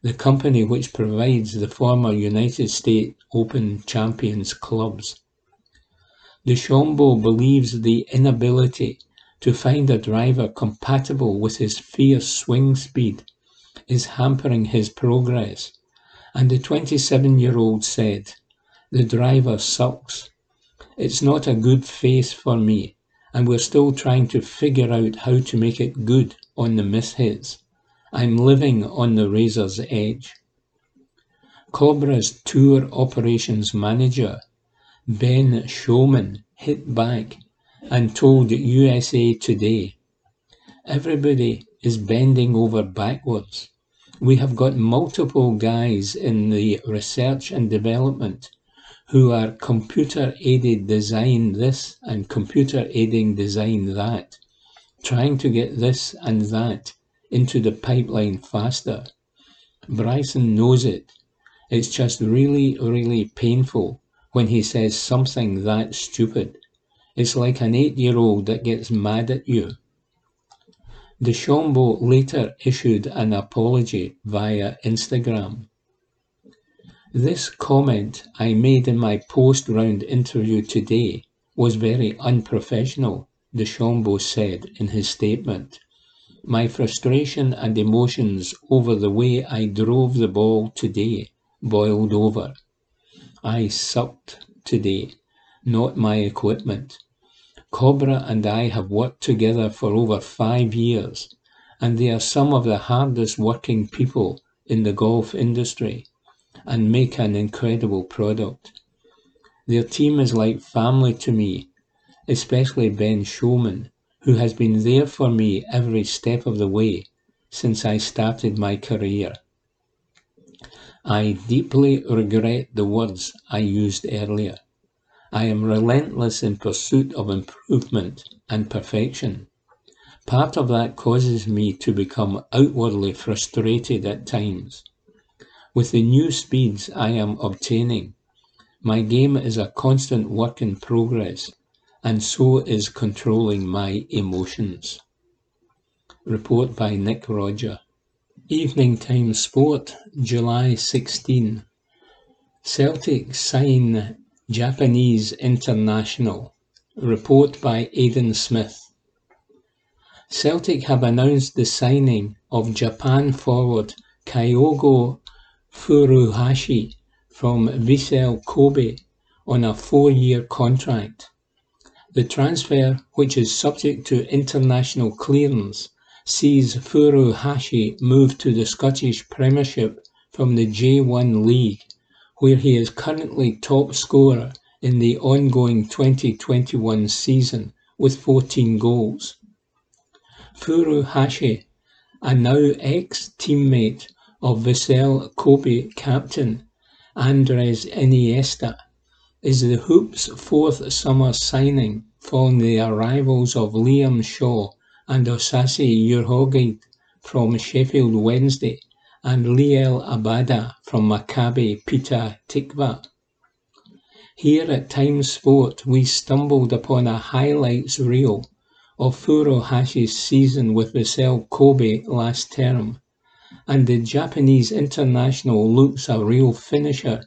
the company which provides the former United States Open champions clubs. DeChambeau believes the inability to find a driver compatible with his fierce swing speed is hampering his progress, and the twenty-seven-year-old said, "The driver sucks. It's not a good face for me, and we're still trying to figure out how to make it good on the mishits. I'm living on the razor's edge." Cobra's tour operations manager, Ben Showman, hit back and told U S A Today, "Everybody is bending over backwards. We have got multiple guys in the research and development who are computer-aided design this and computer-aiding design that, trying to get this and that into the pipeline faster. Bryson knows it. It's just really, really painful when he says something that stupid. It's like an eight-year-old that gets mad at you." DeChambeau later issued an apology via Instagram. "This comment I made in my post-round interview today was very unprofessional," DeChambeau said in his statement. "My frustration and emotions over the way I drove the ball today boiled over. I sucked today, not my equipment. Cobra and I have worked together for over five years, and they are some of the hardest working people in the golf industry and make an incredible product. Their team is like family to me, especially Ben Showman, who has been there for me every step of the way since I started my career. I deeply regret the words I used earlier. I am relentless in pursuit of improvement and perfection. Part of that causes me to become outwardly frustrated at times. With the new speeds I am obtaining, my game is a constant work in progress, and so is controlling my emotions." Report by Nick Roger. Evening Time Sport, July sixteenth. Celtic sign Japanese international. Report by Aidan Smith. Celtic have announced the signing of Japan forward Kyogo Furuhashi from Vissel Kobe on a four-year contract. The transfer, which is subject to international clearance, sees Furuhashi move to the Scottish Premiership from the J one League, where he is currently top scorer in the ongoing twenty twenty-one season with fourteen goals. Furuhashi, a now ex-teammate of Vissel Kobe captain Andres Iniesta, is the Hoops' fourth summer signing following the arrivals of Liam Shaw and Osasi Yurhogid from Sheffield Wednesday and Liel Abada from Maccabi Petah Tikva. Here at Times Sport we stumbled upon a highlights reel of Furuhashi's season with Vissel Kobe last term, and the Japanese international looks a real finisher,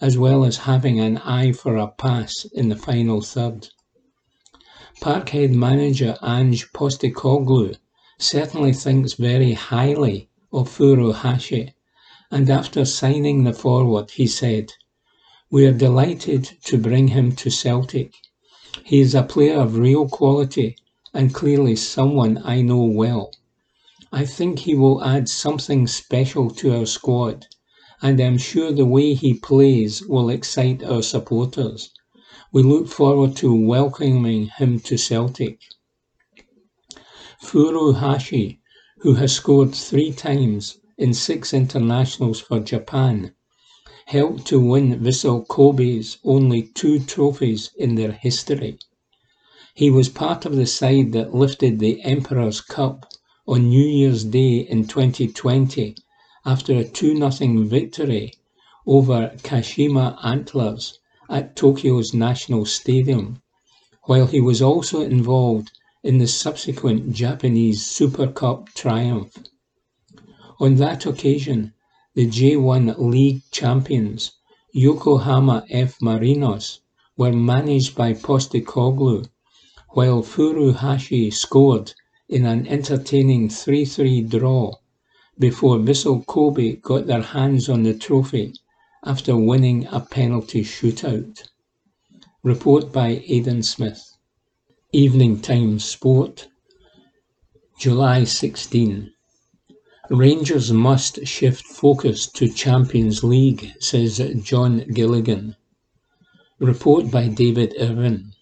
as well as having an eye for a pass in the final third. Parkhead manager Ange Postecoglou certainly thinks very highly of Furuhashi, and after signing the forward he said, "We are delighted to bring him to Celtic. He is a player of real quality and clearly someone I know well. I think he will add something special to our squad, and I'm sure the way he plays will excite our supporters. We look forward to welcoming him to Celtic. Furuhashi, who has scored three times in six internationals for Japan, helped to win Vissel Kobe's only two trophies in their history. He was part of the side that lifted the Emperor's Cup on New Year's Day in twenty twenty after a two nothing victory over Kashima Antlers at Tokyo's National Stadium, while he was also involved in the subsequent Japanese Super Cup triumph. On that occasion, the J one League champions, Yokohama F. Marinos, were managed by Postecoglou, while Furuhashi scored in an entertaining three three draw before Vissel Kobe got their hands on the trophy after winning a penalty shootout. Report by Aidan Smith. Evening Times Sport, July sixteenth. Rangers must shift focus to Champions League, says John Gilligan. Report by David Irwin.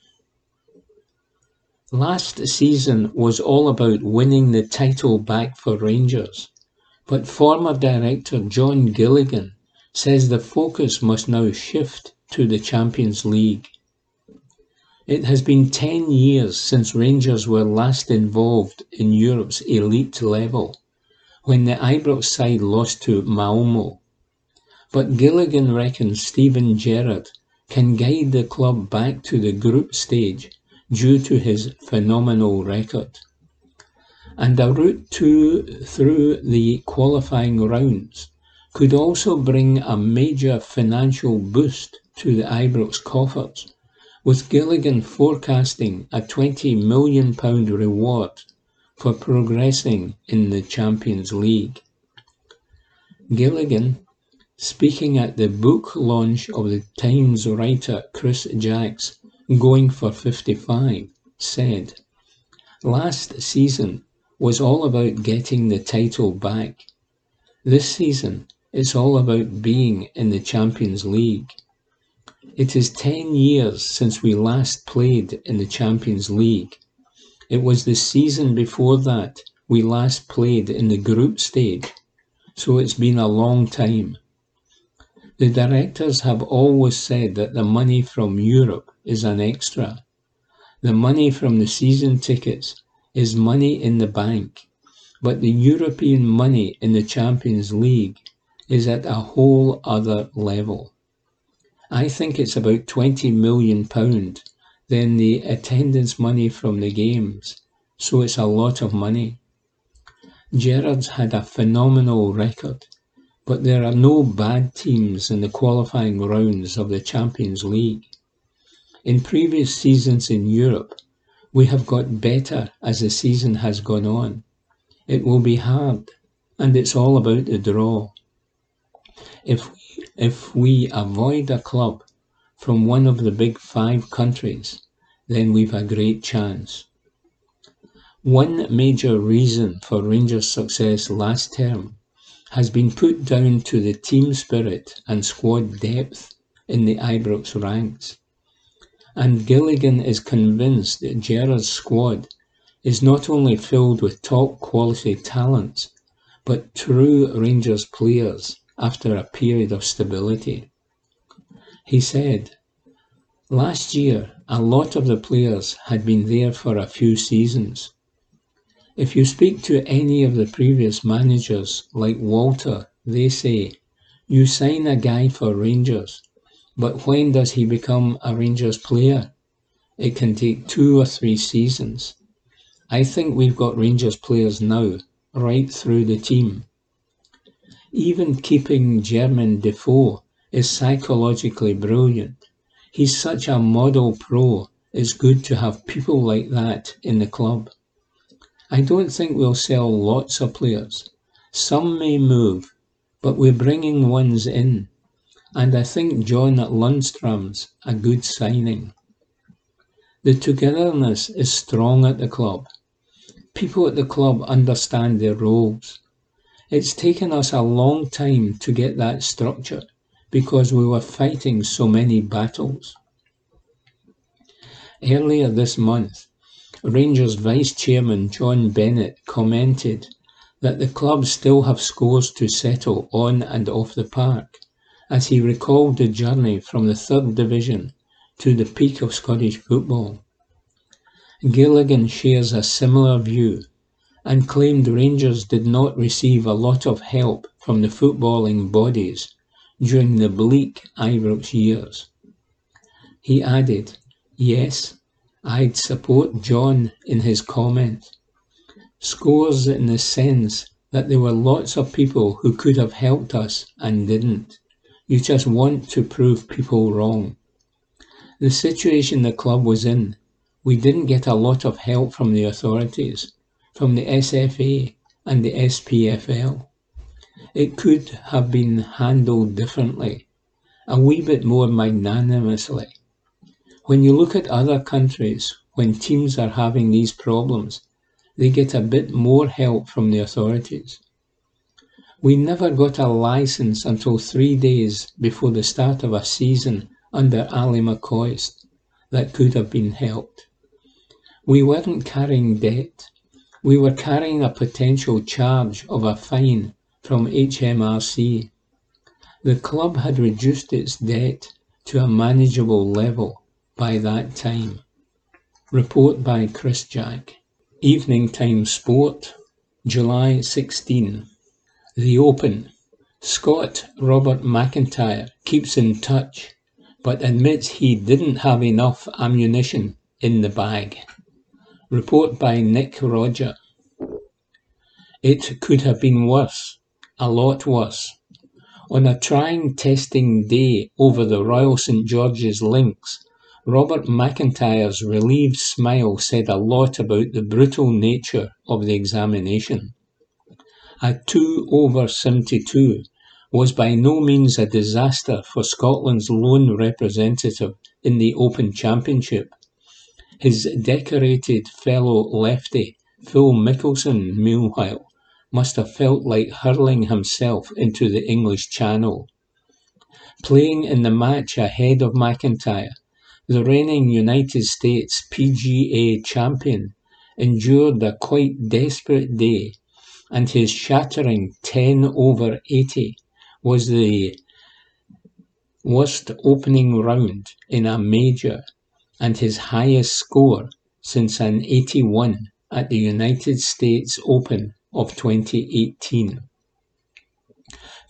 Last season was all about winning the title back for Rangers, but former director John Gilligan says the focus must now shift to the Champions League. It has been ten years since Rangers were last involved in Europe's elite level, when the Ibrox side lost to Malmo. But Gilligan reckons Stephen Gerrard can guide the club back to the group stage due to his phenomenal record. And a route to, through the qualifying rounds could also bring a major financial boost to the Ibrox coffers, with Gilligan forecasting a twenty million pounds reward for progressing in the Champions League. Gilligan, speaking at the book launch of the Times writer Chris Jack's Going for fifty-five, said, "Last season was all about getting the title back. This season, it's all about being in the Champions League. It is ten years since we last played in the Champions League. It was the season before that we last played in the group stage, so it's been a long time. The directors have always said that the money from Europe is an extra. The money from the season tickets is money in the bank, but the European money in the Champions League is at a whole other level. I think it's about twenty million pounds then the attendance money from the games, so it's a lot of money. Gerrard's had a phenomenal record, but there are no bad teams in the qualifying rounds of the Champions League. In previous seasons in Europe, we have got better as the season has gone on. It will be hard, and it's all about the draw. If we, if we avoid a club from one of the big five countries, then we've a great chance." One major reason for Rangers' success last term has been put down to the team spirit and squad depth in the Ibrox ranks. And Gilligan is convinced that Gerrard's squad is not only filled with top quality talents, but true Rangers players after a period of stability. He said, "Last year, a lot of the players had been there for a few seasons. If you speak to any of the previous managers like Walter, they say, you sign a guy for Rangers, but when does he become a Rangers player? It can take two or three seasons. I think we've got Rangers players now, right through the team. Even keeping Jermain Defoe is psychologically brilliant. He's such a model pro, it's good to have people like that in the club. I don't think we'll sell lots of players. Some may move, but we're bringing ones in, and I think John Lundstrom's a good signing. The togetherness is strong at the club. People at the club understand their roles. It's taken us a long time to get that structure, because we were fighting so many battles. Earlier this month, Rangers Vice Chairman John Bennett commented that the club still have scores to settle on and off the park, as he recalled the journey from the third division to the peak of Scottish football. Gilligan shares a similar view and claimed Rangers did not receive a lot of help from the footballing bodies during the bleak Ibrox years. He added, "Yes, I'd support John in his comment. Scores in the sense that there were lots of people who could have helped us and didn't. You just want to prove people wrong. The situation the club was in, we didn't get a lot of help from the authorities, from the S F A and the S P F L. It could have been handled differently, a wee bit more magnanimously. When you look at other countries, when teams are having these problems, they get a bit more help from the authorities. We never got a licence until three days before the start of a season under Ali McCoist that could have been helped. We weren't carrying debt. We were carrying a potential charge of a fine from H M R C. The club had reduced its debt to a manageable level by that time." Report by Chris Jack. Evening Time Sport, July sixteenth. The Open. Scot Robert McIntyre keeps in touch, but admits he didn't have enough ammunition in the bag. Report by Nick Roger. It could have been worse, a lot worse. On a trying testing day over the Royal Saint George's links, Robert McIntyre's relieved smile said a lot about the brutal nature of the examination. A two over seventy-two was by no means a disaster for Scotland's lone representative in the Open Championship. His decorated fellow lefty, Phil Mickelson, meanwhile, must have felt like hurling himself into the English Channel. Playing in the match ahead of McIntyre, the reigning United States P G A champion endured a quite desperate day, and his shattering ten over eighty was the worst opening round in a major and his highest score since an eighty-one at the United States Open of twenty eighteen.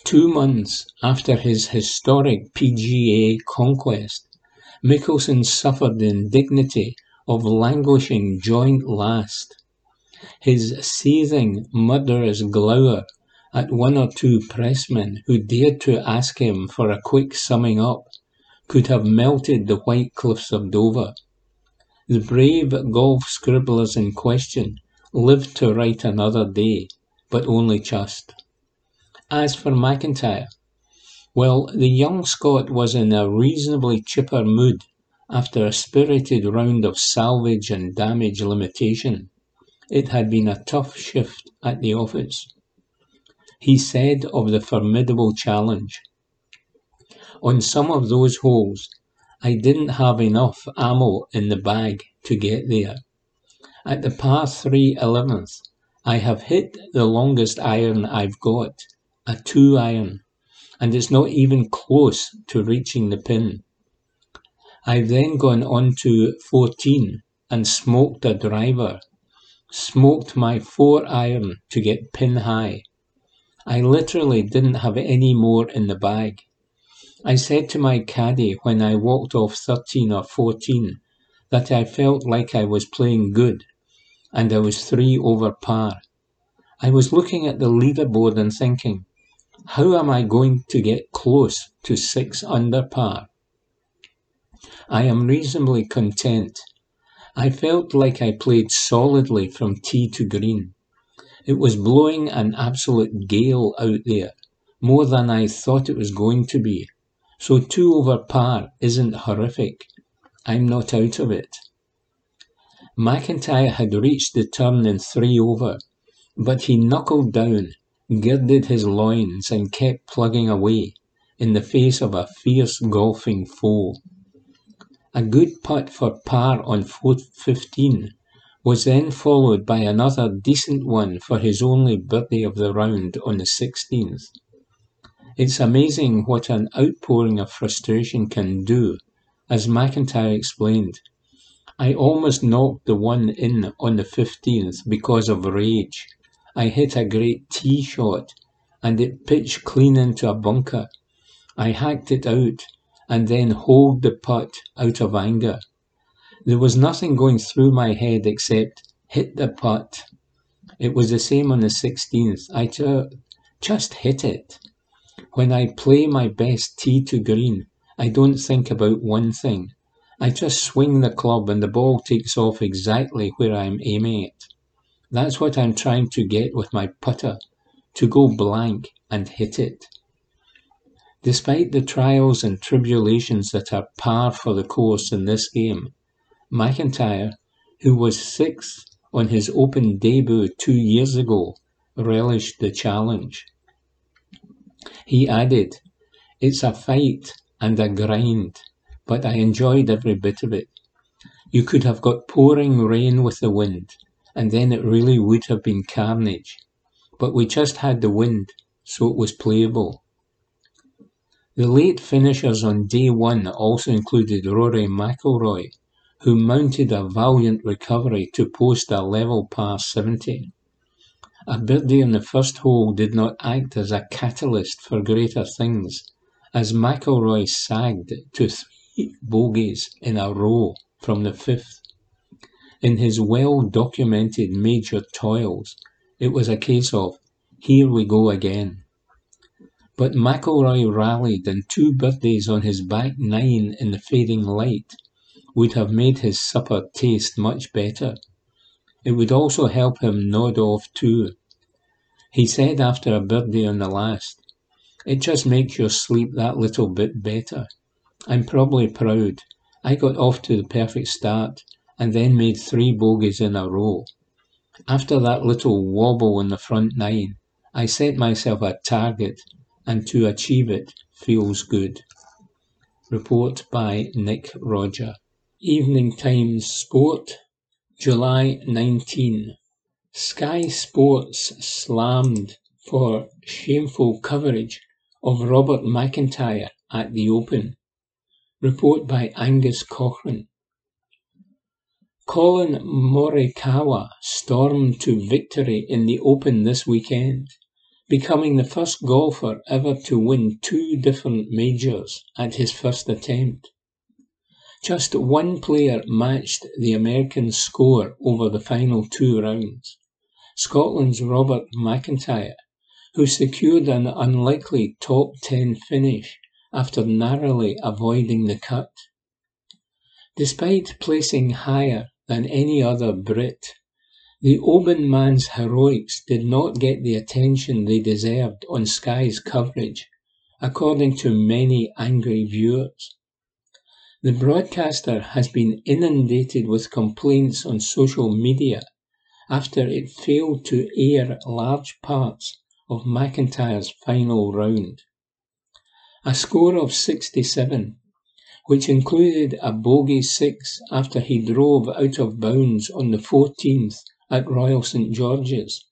Two months after his historic P G A conquest, Mickelson suffered the indignity of languishing joint last. His seething, murderous glower at one or two pressmen who dared to ask him for a quick summing up could have melted the white cliffs of Dover. The brave golf scribblers in question lived to write another day, but only just. As for McIntyre, well, the young Scot was in a reasonably chipper mood after a spirited round of salvage and damage limitation. It had been a tough shift at the office. He said of the formidable challenge, "On some of those holes, I didn't have enough ammo in the bag to get there. At the par three eleventh, I have hit the longest iron I've got, a two iron. And it's not even close to reaching the pin. I've then gone on to fourteen and smoked a driver, smoked my four iron to get pin high. I literally didn't have any more in the bag. I said to my caddy when I walked off thirteen or fourteen that I felt like I was playing good and I was three over par. I was looking at the leaderboard and thinking, how am I going to get close to six under par? I am reasonably content. I felt like I played solidly from tee to green. It was blowing an absolute gale out there, more than I thought it was going to be. So two over par isn't horrific. I'm not out of it." McIntyre had reached the turn in three over, but he knuckled down, girded his loins and kept plugging away in the face of a fierce golfing foe. A good putt for par on fifteen was then followed by another decent one for his only birdie of the round on the sixteenth. It's amazing what an outpouring of frustration can do, as McIntyre explained. I almost knocked the one in on the fifteenth because of rage. I hit a great tee shot, and it pitched clean into a bunker. I hacked it out, and then holed the putt out of anger. There was nothing going through my head except, hit the putt. It was the same on the sixteenth. I t- just hit it. When I play my best tee to green, I don't think about one thing. I just swing the club and the ball takes off exactly where I'm aiming it. That's what I'm trying to get with my putter, to go blank and hit it. Despite the trials and tribulations that are par for the course in this game, McIntyre, who was sixth on his Open debut two years ago, relished the challenge. He added, "It's a fight and a grind, but I enjoyed every bit of it. You could have got pouring rain with the wind, and then it really would have been carnage. But we just had the wind, so it was playable." The late finishers on day one also included Rory McIlroy, who mounted a valiant recovery to post a level par seventy. A birdie on the first hole did not act as a catalyst for greater things, as McIlroy sagged to three bogeys in a row from the fifth. In his well-documented major toils, it was a case of, here we go again. But McIlroy rallied, and two birdies on his back nine in the fading light would have made his supper taste much better. It would also help him nod off too. He said after a birdie on the last, "It just makes your sleep that little bit better. I'm probably proud. I got off to the perfect start and then made three bogeys in a row. After that little wobble in the front nine, I set myself a target, and to achieve it feels good." Report by Nick Roger. Evening Times Sport, July nineteenth. Sky Sports slammed for shameful coverage of Robert McIntyre at the Open. Report by Angus Cochrane. Colin Morikawa stormed to victory in the Open this weekend, becoming the first golfer ever to win two different majors at his first attempt. Just one player matched the American score over the final two rounds, Scotland's Robert McIntyre, who secured an unlikely top ten finish after narrowly avoiding the cut. Despite placing higher than any other Brit, the Oban man's heroics did not get the attention they deserved on Sky's coverage, according to many angry viewers. The broadcaster has been inundated with complaints on social media after it failed to air large parts of McIntyre's final round. A score of sixty-seven, which included a bogey six after he drove out of bounds on the fourteenth at Royal Saint George's,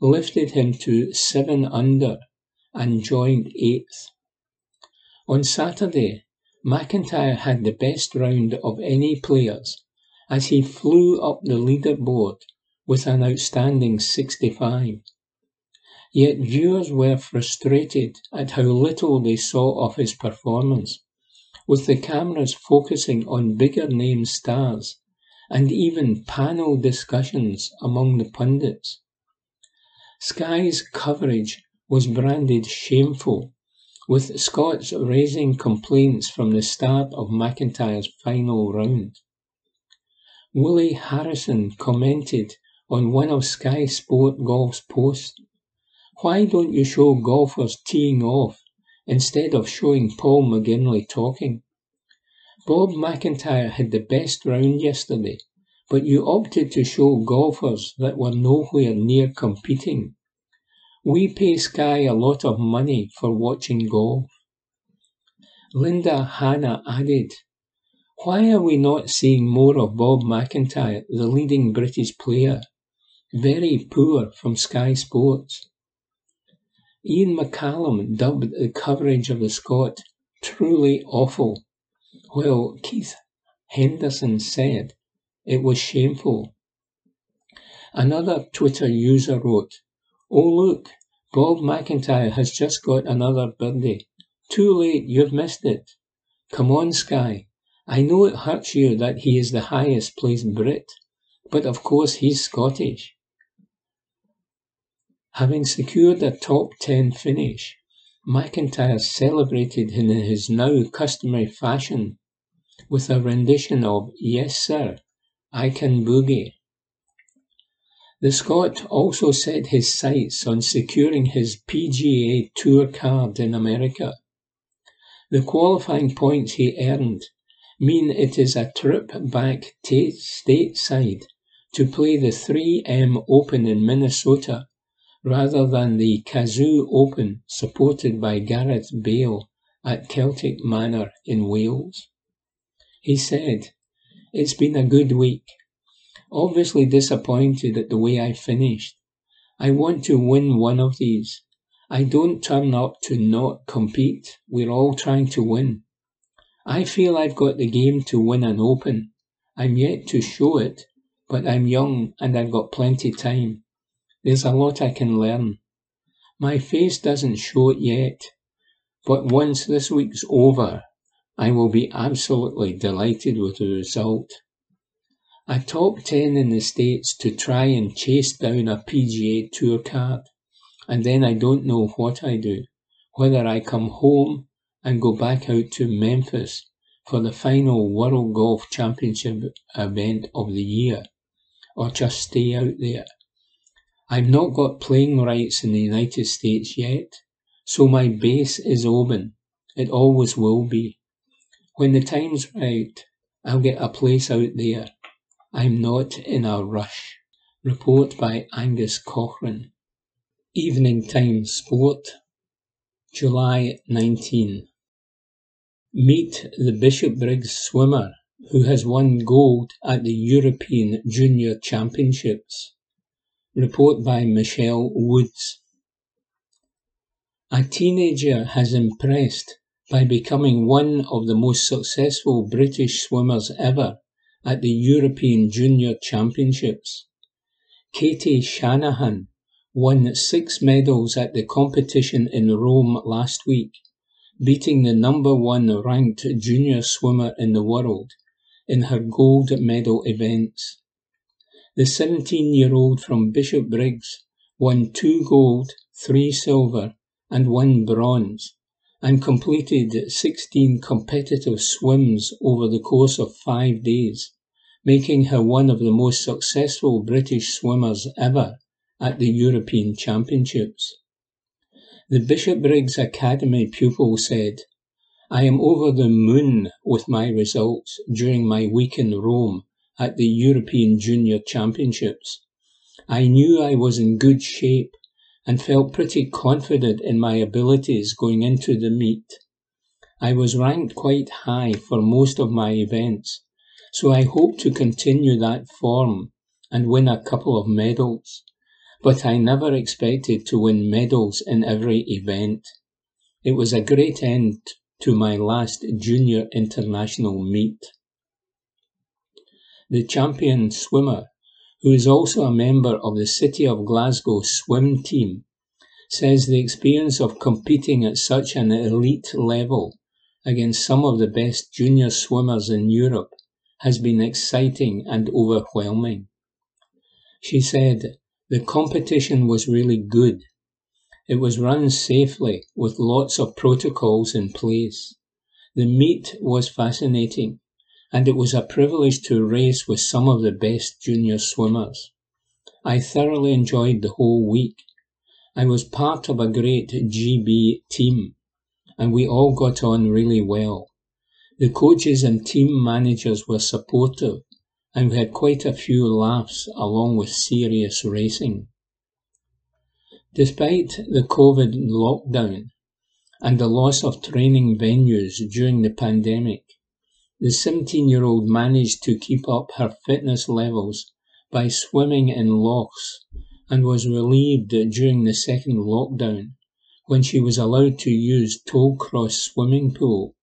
lifted him to seven under and joined eighth. On Saturday, McIntyre had the best round of any players, as he flew up the leaderboard with an outstanding sixty-five. Yet viewers were frustrated at how little they saw of his performance, with the cameras focusing on bigger name stars and even panel discussions among the pundits. Sky's coverage was branded shameful, with Scots raising complaints from the start of McIntyre's final round. Willie Harrison commented on one of Sky Sport Golf's posts, "Why don't you show golfers teeing off instead of showing Paul McGinley talking? Bob McIntyre had the best round yesterday, but you opted to show golfers that were nowhere near competing. We pay Sky a lot of money for watching golf." Linda Hanna added, Why are we not seeing more of Bob McIntyre, the leading British player? Very poor from Sky Sports. Ian McCallum dubbed the coverage of the Scot truly awful, while Keith Henderson said it was shameful. Another Twitter user wrote, "Oh look, Bob McIntyre has just got another birdie. Too late, you've missed it. Come on, Sky. I know it hurts you that he is the highest placed Brit, but of course he's Scottish." Having secured a top ten finish, McIntyre celebrated in his now customary fashion with a rendition of "Yes Sir, I Can Boogie." The Scot also set his sights on securing his P G A Tour card in America. The qualifying points he earned mean it is a trip back t- stateside to play the three M Open in Minnesota rather than the Kazoo Open supported by Gareth Bale at Celtic Manor in Wales. He said, "It's been a good week. Obviously disappointed at the way I finished. I want to win one of these. I don't turn up to not compete. We're all trying to win. I feel I've got the game to win an Open. I'm yet to show it, but I'm young and I've got plenty time. There's a lot I can learn. My face doesn't show it yet, but once this week's over, I will be absolutely delighted with the result." A top ten in the States to try and chase down a P G A Tour card, and then I don't know what I do, whether I come home and go back out to Memphis for the final World Golf Championship event of the year, or just stay out there. I've not got playing rights in the United States yet, so my base is open. It always will be. When the time's right, I'll get a place out there. I'm not in a rush. Report by Angus Cochrane. Evening Time Sport, July nineteenth. Meet the Bishopbriggs swimmer who has won gold at the European Junior Championships. Report by Michelle Woods. A teenager has impressed by becoming one of the most successful British swimmers ever at the European Junior Championships. Katie Shanahan won six medals at the competition in Rome last week, beating the number one ranked junior swimmer in the world in her gold medal events. The seventeen-year-old from Bishopbriggs won two gold, three silver and one bronze, and completed sixteen competitive swims over the course of five days, making her one of the most successful British swimmers ever at the European Championships. The Bishopbriggs Academy pupil said, "I am over the moon with my results during my week in Rome at the European Junior Championships. I knew I was in good shape and felt pretty confident in my abilities going into the meet. I was ranked quite high for most of my events, so I hope to continue that form and win a couple of medals. But I never expected to win medals in every event. It was a great end to my last junior international meet." The champion swimmer, who is also a member of the City of Glasgow swim team, says the experience of competing at such an elite level against some of the best junior swimmers in Europe has been exciting and overwhelming. She said, "The competition was really good. It was run safely with lots of protocols in place. The meet was fascinating, and it was a privilege to race with some of the best junior swimmers. I thoroughly enjoyed the whole week. I was part of a great G B team, and we all got on really well. The coaches and team managers were supportive, and we had quite a few laughs along with serious racing." Despite the COVID lockdown and the loss of training venues during the pandemic, The seventeen-year-old managed to keep up her fitness levels by swimming in lochs and was relieved that during the second lockdown, when she was allowed to use Tollcross swimming pool,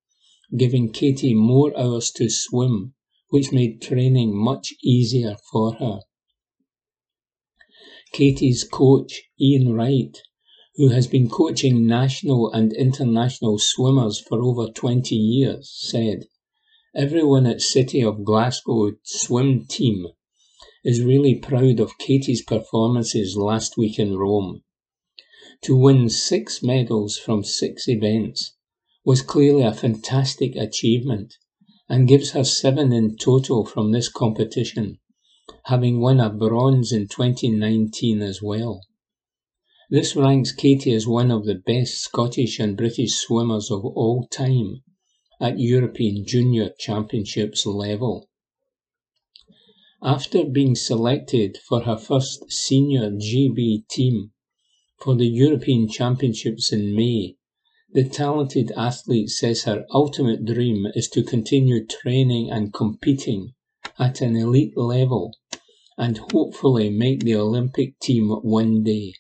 giving Katie more hours to swim, which made training much easier for her. Katie's coach, Ian Wright, who has been coaching national and international swimmers for over twenty years, said, "Everyone at City of Glasgow swim team is really proud of Katie's performances last week in Rome. To win six medals from six events was clearly a fantastic achievement and gives her seven in total from this competition, having won a bronze in twenty nineteen as well. This ranks Katie as one of the best Scottish and British swimmers of all time at European Junior Championships level." After being selected for her first senior G B team for the European Championships in May, the talented athlete says her ultimate dream is to continue training and competing at an elite level and hopefully make the Olympic team one day.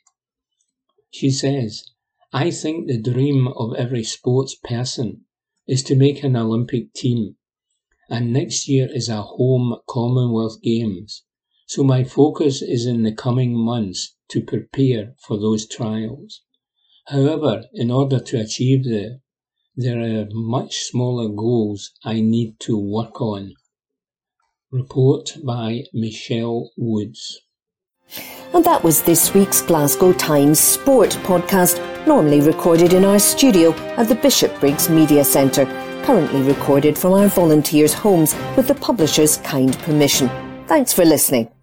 She says, "I think the dream of every sports person is to make an Olympic team, and next year is a home Commonwealth Games, so my focus is in the coming months to prepare for those trials. However, in order to achieve them, there are much smaller goals I need to work on." Report by Michelle Woods. And that was this week's Glasgow Times Sport Podcast, normally recorded in our studio at the Bishopbriggs Media Centre, currently recorded from our volunteers' homes with the publisher's kind permission. Thanks for listening.